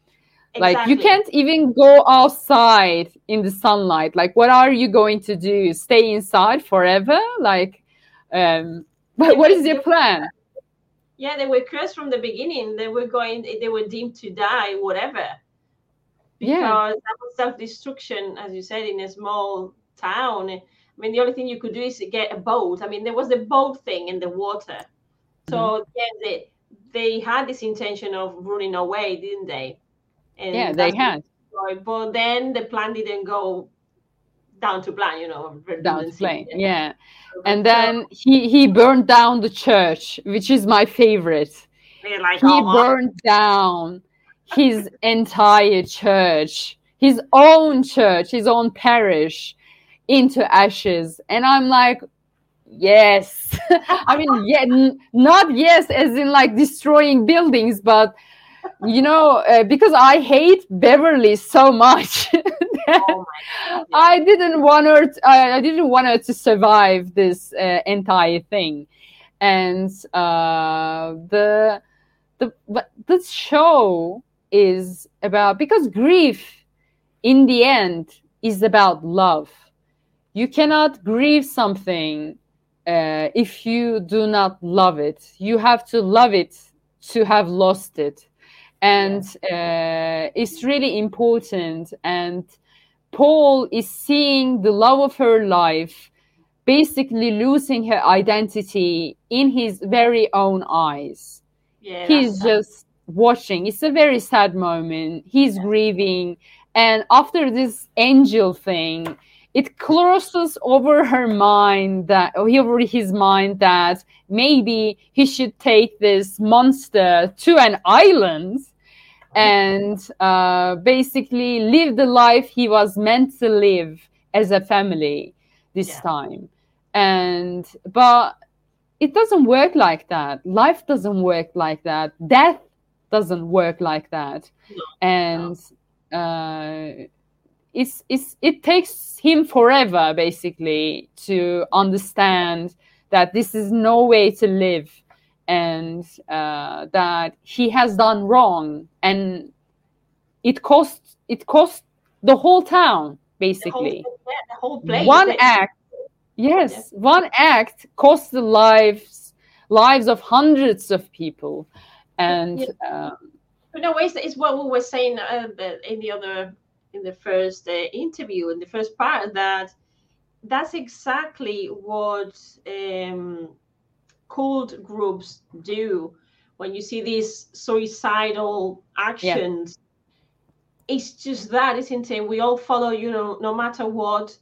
Exactly. Like, you can't even go outside in the sunlight. Like, what are you going to do? Stay inside forever? Like, what is your plan? Yeah, they were cursed from the beginning. They were deemed to die, whatever. Because that was self-destruction, as you said, in a small town. I mean, the only thing you could do is get a boat. I mean, there was the boat thing in the water. So, they had this intention of running away, didn't they? And they had. But then the plan didn't go down to plan, Down to plan, yeah. And then he burned down the church, which is my favorite. He burned down his entire church, his own church, his own parish, into ashes. And I'm like, yes. I mean, not yes as in like destroying buildings, but because I hate Beverly so much, I didn't want her to survive this entire thing. And but this show is about, because grief in the end is about love. You cannot grieve something if you do not love it. You have to love it to have lost it. And it's really important. And Paul is seeing the love of her life basically losing her identity in his very own eyes. Yeah, he's just watching. It's a very sad moment. He's grieving. And after this angel thing, it crosses over over his mind that maybe he should take this monster to an island and basically live the life he was meant to live as a family this time. But it doesn't work like that. Life doesn't work like that. Death doesn't work like that. And it takes him forever, basically, to understand that this is no way to live, and that he has done wrong, and it cost the whole town, basically. The whole place. One act cost the lives of hundreds of people, and it's what we were saying in the first interview, in the first part, that's exactly what cult groups do when you see these suicidal actions. Yeah. It's just that, isn't it? We all follow, no matter what,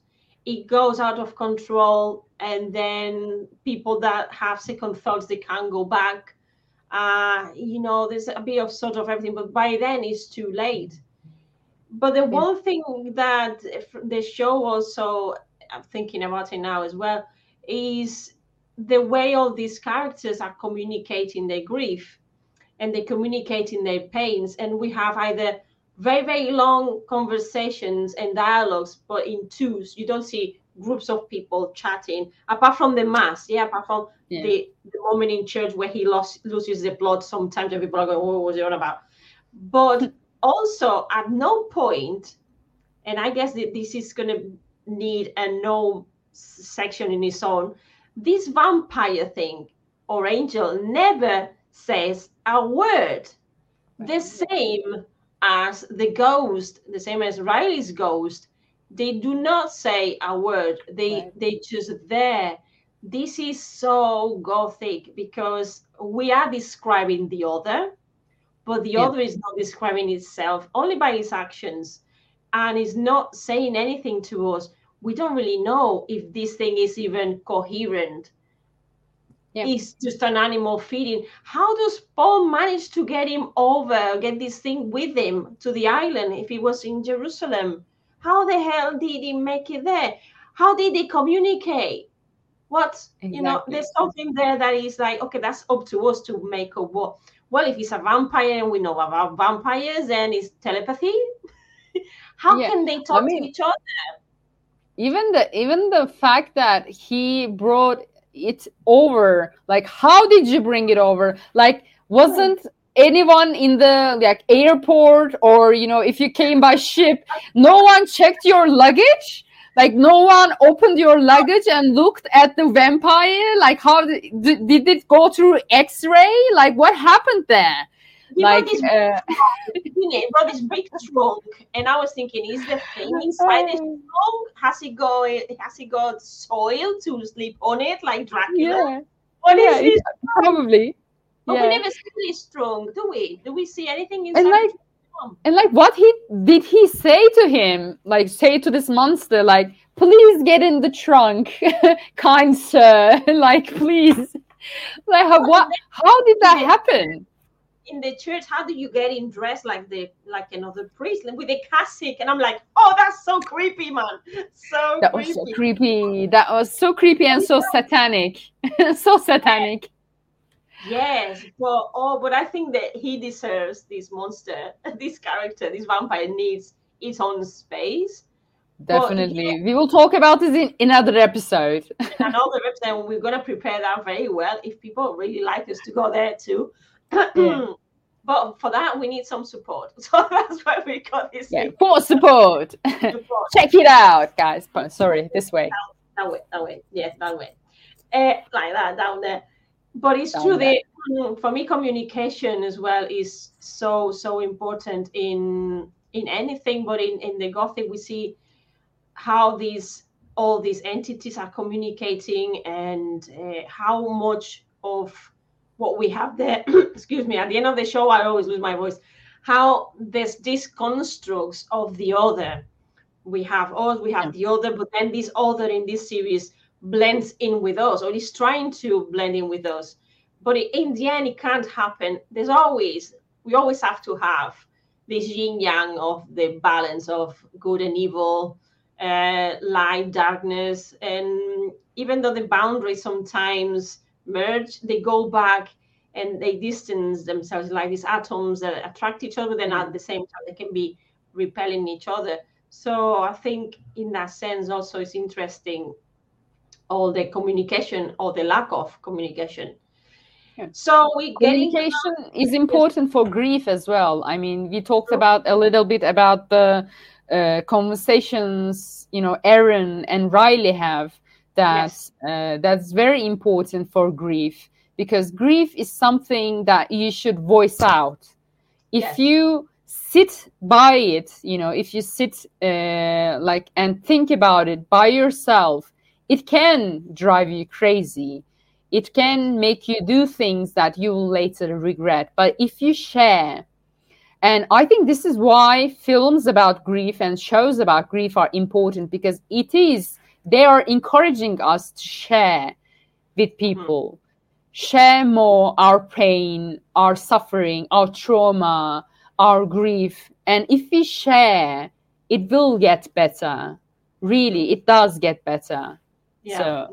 it goes out of control, and then people that have second thoughts, they can't go back. There's a bit of sort of everything, but by then it's too late. But the one thing that the show also, I'm thinking about it now as well, is the way all these characters are communicating their grief, and they're communicating their pains. And we have either very, very long conversations and dialogues, but in twos. You don't see groups of people chatting, apart from the mass. Yeah, apart from the moment in church where he loses the plot. Sometimes people are going, what was he on about? But also, at no point, and I guess that this is going to need a no section in its own, this vampire thing or angel never says a word. The same as the ghost, the same as Riley's ghost, they do not say a word. They just there. This is so gothic, because we are describing the other, but the other is not describing itself, only by its actions, and is not saying anything to us. We don't really know if this thing is even coherent. Yeah. It's just an animal feeding. How does Paul manage to get this thing with him to the island if he was in Jerusalem? How the hell did he make it there? How did they communicate? There's something there that is like, okay, that's up to us to make up what. Well, if he's a vampire and we know about vampires, then it's telepathy. How can they talk to each other? Even the fact that he brought it over, like, how did you bring it over? Like, wasn't anyone in the airport, or if you came by ship, no one checked your luggage? Like, no one opened your luggage and looked at the vampire? Like, how did it go through X-ray? Like, what happened there? He brought this big trunk, and I was thinking, is the thing inside this trunk? Has he got soil to sleep on it, like Dracula? Yeah. What is this? Probably. But we never see this trunk, do we? Do we see anything inside? And what did he say to him? Like, say to this monster, like, please get in the trunk, kind sir. Like, please. Like, what? How did that happen? In the church, how do you get in dressed like another priest, like with a cassock? And I'm like, oh, that's so creepy, man. That was so creepy and so satanic. So satanic. Yes. Well, but I think that he deserves this monster, this character, this vampire needs its own space. Definitely. We will talk about this in another episode. We're going to prepare that very well if people really like us to go there too. But for that, we need some support. So that's why we got this. Yeah, for support. Check it out, guys. Sorry, this way. That way. Yes, that way. Like that, down there. But it's true that for me, communication as well is so, so important in anything. But in the Gothic, we see how all these entities are communicating, and how much of what we have there, excuse me, at the end of the show, I always lose my voice, how there's these constructs of the other. We have us, we have the other, but then this other in this series blends in with us, or is trying to blend in with us. But in the end, it can't happen. We always have to have this yin-yang of the balance of good and evil, light, darkness. And even though the boundaries sometimes merge, they go back and they distance themselves, like these atoms that attract each other, then at the same time they can be repelling each other. So I think in that sense also it's interesting or the communication or the lack of communication. Yeah. So we communication is important for grief as well. I mean, we talked about a little bit about the conversations, you know, Aaron and Riley have. That's very important for grief, because grief is something that you should voice out. If you sit by it, you know, if you sit like and think about it by yourself, it can drive you crazy. It can make you do things that you will later regret. But if you share, and I think this is why films about grief and shows about grief are important, because it is, they are encouraging us to share with people, share more our pain, our suffering, our trauma, our grief. And if we share, it will get better. Really, it does get better. Yeah, so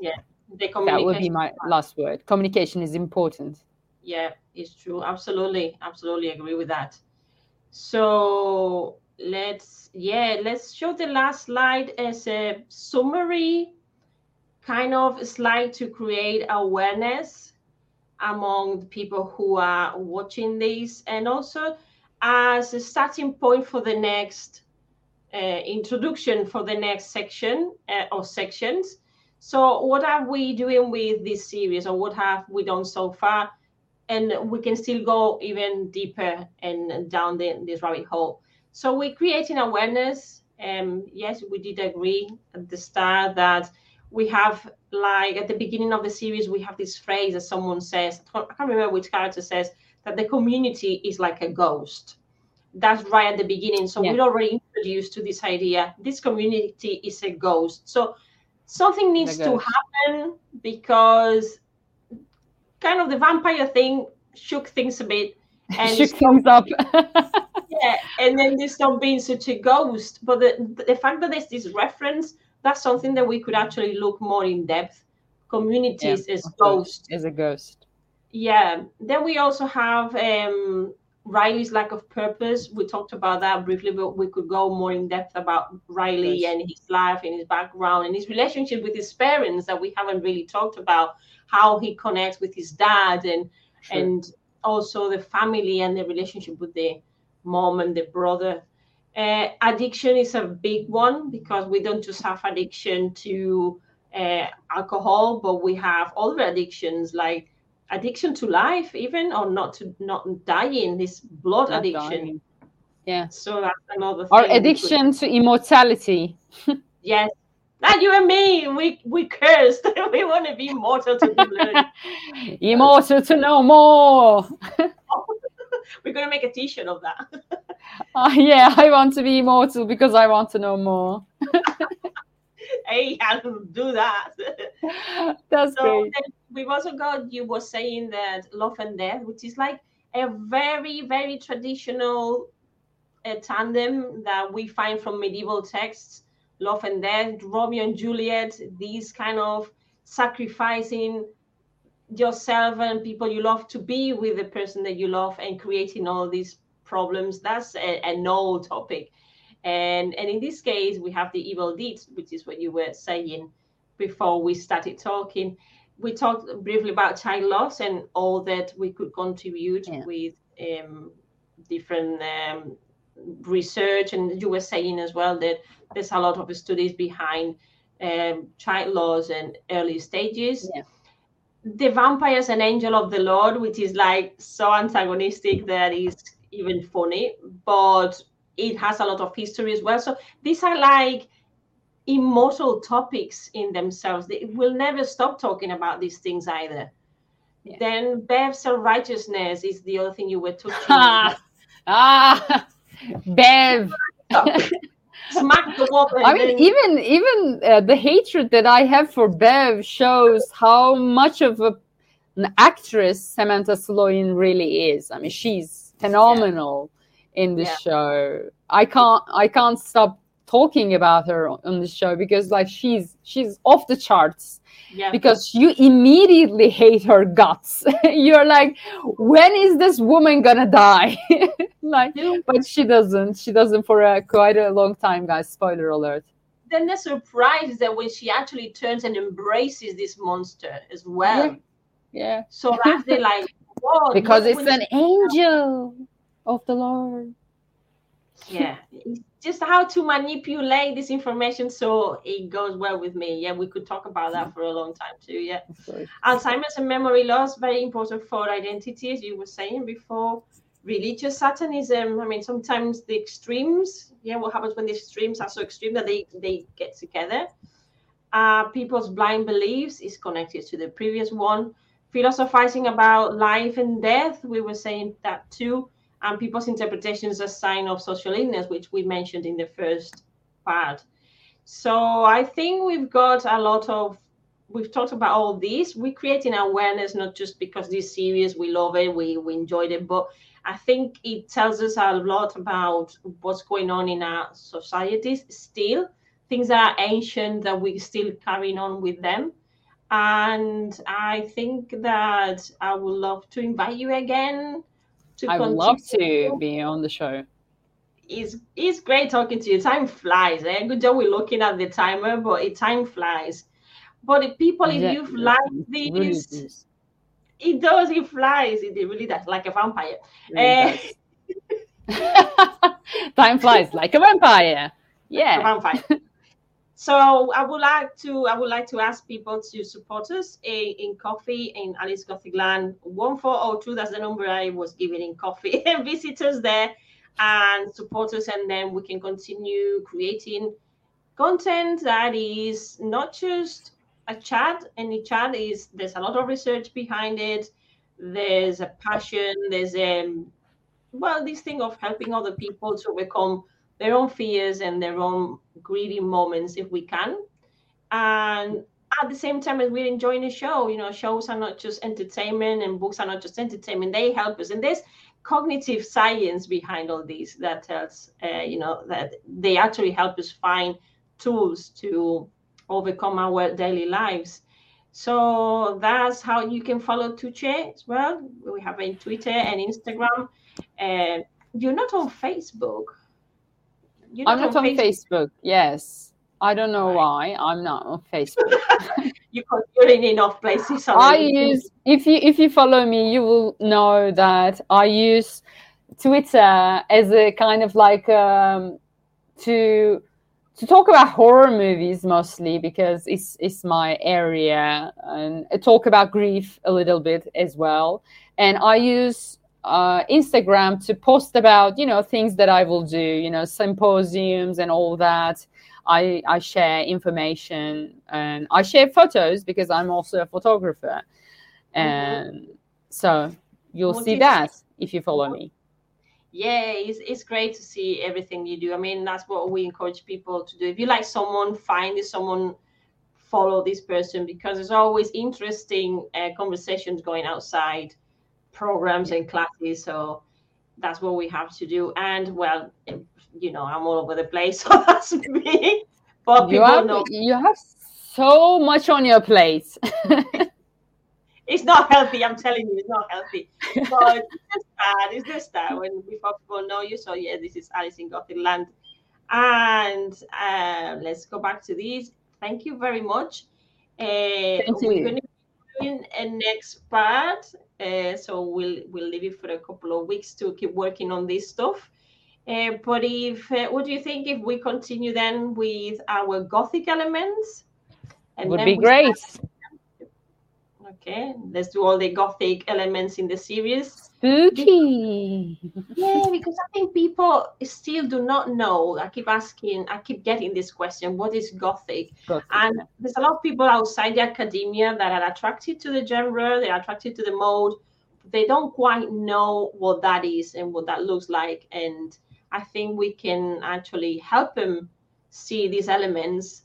the communication, that would be my last word. Communication is important. Yeah, it's true. Absolutely. Absolutely agree with that. So let's show the last slide as a summary kind of slide to create awareness among people who are watching this, and also as a starting point for the next introduction for the next section or sections. So what are we doing with this series, or what have we done so far? And we can still go even deeper and down this rabbit hole. So we're creating awareness. Yes, we did agree at the start that we have, like at the beginning of the series, we have this phrase that someone says, I can't remember which character says, that the community is like a ghost. That's right at the beginning. So we're already introduced to this idea. This community is a ghost. So something needs to happen, because kind of the vampire thing shook things a bit. And shook things up. And then they stopped being such a ghost. But the fact that there's this reference, that's something that we could actually look more in depth. Communities as ghosts. As a ghost. Yeah. Then we also have Riley's lack of purpose. We talked about that briefly, but we could go more in depth about Riley and his life and his background and his relationship with his parents that we haven't really talked about, how he connects with his dad and also the family and the relationship with the mom and the brother. Addiction is a big one, because we don't just have addiction to alcohol, but we have other addictions like addiction to life, even, or not dying, this blood addiction. Dying. Yeah. So that's another thing. Or addiction to immortality. Yes. That you and me, we cursed. We want to be immortal to be learned. Immortal to no more. We're going to make a t-shirt of that. Yeah, I want to be immortal because I want to know more. Hey, I can do that. That's so great. We've also got, you were saying that love and death, which is like a very, very traditional tandem that we find from medieval texts. Love and death, Romeo and Juliet, these kind of sacrificing yourself and people you love to be with the person that you love and creating all these problems. That's a no topic. And in this case, we have the evil deeds, which is what you were saying before we started talking. We talked briefly about child loss and all that we could contribute with different research. And you were saying as well that there's a lot of studies behind child loss and early stages. Yeah. The vampires and angel of the Lord, which is like so antagonistic that it's even funny, but it has a lot of history as well. So these are like immortal topics in themselves. They will never stop talking about these things either. Yeah. Then Bev self-righteousness is the other thing you were talking about. Bev. Smack the wall. I mean, even the hatred that I have for Bev shows how much of an actress Samantha Sloyan really is. I mean, she's phenomenal in this show. I can't stop talking about her on the show, because like she's off the charts. Yeah. Because you immediately hate her guts. You're like, when is this woman gonna die? But she doesn't. She doesn't for quite a long time, guys. Spoiler alert. then the surprise is that when she actually turns and embraces this monster as well. Yeah. So as they're like, whoa. Because it's an angel of the Lord. Yeah. It's just how to manipulate this information so it goes well with me. Yeah, we could talk about that for a long time too. Yeah. Alzheimer's and memory loss, very important for identity, as you were saying before. Religious Satanism, I mean, sometimes the extremes, yeah, what happens when the extremes are so extreme that they get together. People's blind beliefs is connected to the previous one. Philosophizing about life and death, we were saying that too. And people's interpretations are a sign of social illness, which we mentioned in the first part. So I think we've got a lot of, we've talked about all these. We're creating awareness, not just because this series, we love it, we enjoyed it, but I think it tells us a lot about what's going on in our societies still, things that are ancient that we're still carrying on with them. And I think that I would love to invite you again to continue. I would love to be on the show. It's great talking to you. Time flies. Eh? Good job we're looking at the timer, but time flies. But if people, if you've liked this... Really it does, it flies, it really does, like a vampire. Really Time flies like a vampire. Yeah. A vampire. So I would like to ask people to support us in Ko-fi in Alice Gothic Land 1402. That's the number I was giving in Ko-fi. Visit us there and support us, and then we can continue creating content that is not just a chat, and the chat is, there's a lot of research behind it, there's a passion, there's this thing of helping other people to overcome their own fears and their own greedy moments if we can. And at the same time as we're enjoying the show, you know, shows are not just entertainment and books are not just entertainment, they help us. And there's cognitive science behind all this that tells, that they actually help us find tools to overcome our daily lives. So that's how you can follow Tugce as well. We have a Twitter and Instagram. You're not on Facebook. I'm not on Facebook. Yes, I don't know why I'm not on Facebook. You're in enough places. Already. If you follow me, you will know that I use Twitter as a kind of like to talk about horror movies mostly, because it's my area, and I talk about grief a little bit as well. And I use Instagram to post about, things that I will do, symposiums and all that. I share information and I share photos because I'm also a photographer. And so you'll see that if you follow me. Yeah, it's great to see everything you do. I mean, that's what we encourage people to do. If you like someone, find someone, follow this person, because there's always interesting conversations going outside programs and classes. So that's what we have to do. And, I'm all over the place, so that's me. But you have so much on your plate. It's not healthy, I'm telling you, it's not healthy. But it's just that before people know you. So yeah, this is Alice in Gothic Land. And let's go back to this. Thank you very much. We're going to be doing a next part. So we'll leave it for a couple of weeks to keep working on this stuff. But what do you think if we continue then with our Gothic elements? And would be great. Okay, let's do all the Gothic elements in the series. Spooky. Yeah, because I think people still do not know. I keep getting this question, what is Gothic? And there's a lot of people outside the academia that are attracted to the genre, they're attracted to the mode. They don't quite know what that is and what that looks like. And I think we can actually help them see these elements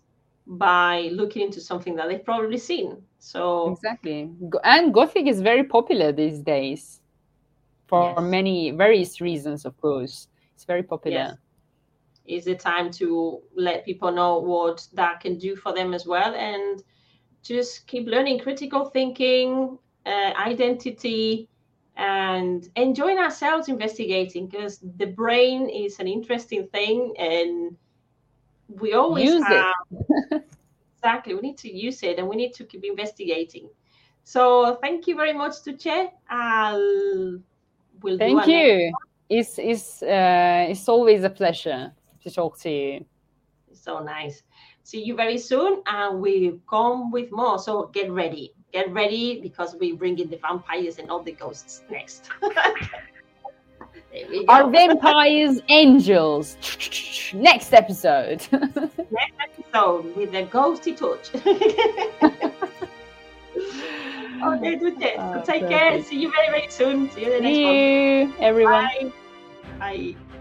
by looking into something that they've probably seen. So exactly, and Gothic is very popular these days for many various reasons. Of course, it's very popular. Yes. It's the time to let people know what that can do for them as well, and just keep learning critical thinking, identity, and enjoying ourselves investigating, because the brain is an interesting thing, and we always use it. Exactly. We need to use it, and we need to keep investigating. So thank you very much, Tugce. We'll thank you. It's always a pleasure to talk to you. So nice. See you very soon, and we come with more. So get ready. Get ready, because we bring in the vampires and all the ghosts next. Are vampires angels? Next episode. Next episode with the ghosty touch. Okay, Tugce. So take care. See you very, very soon. See you in the next one. Everyone. Bye. Bye.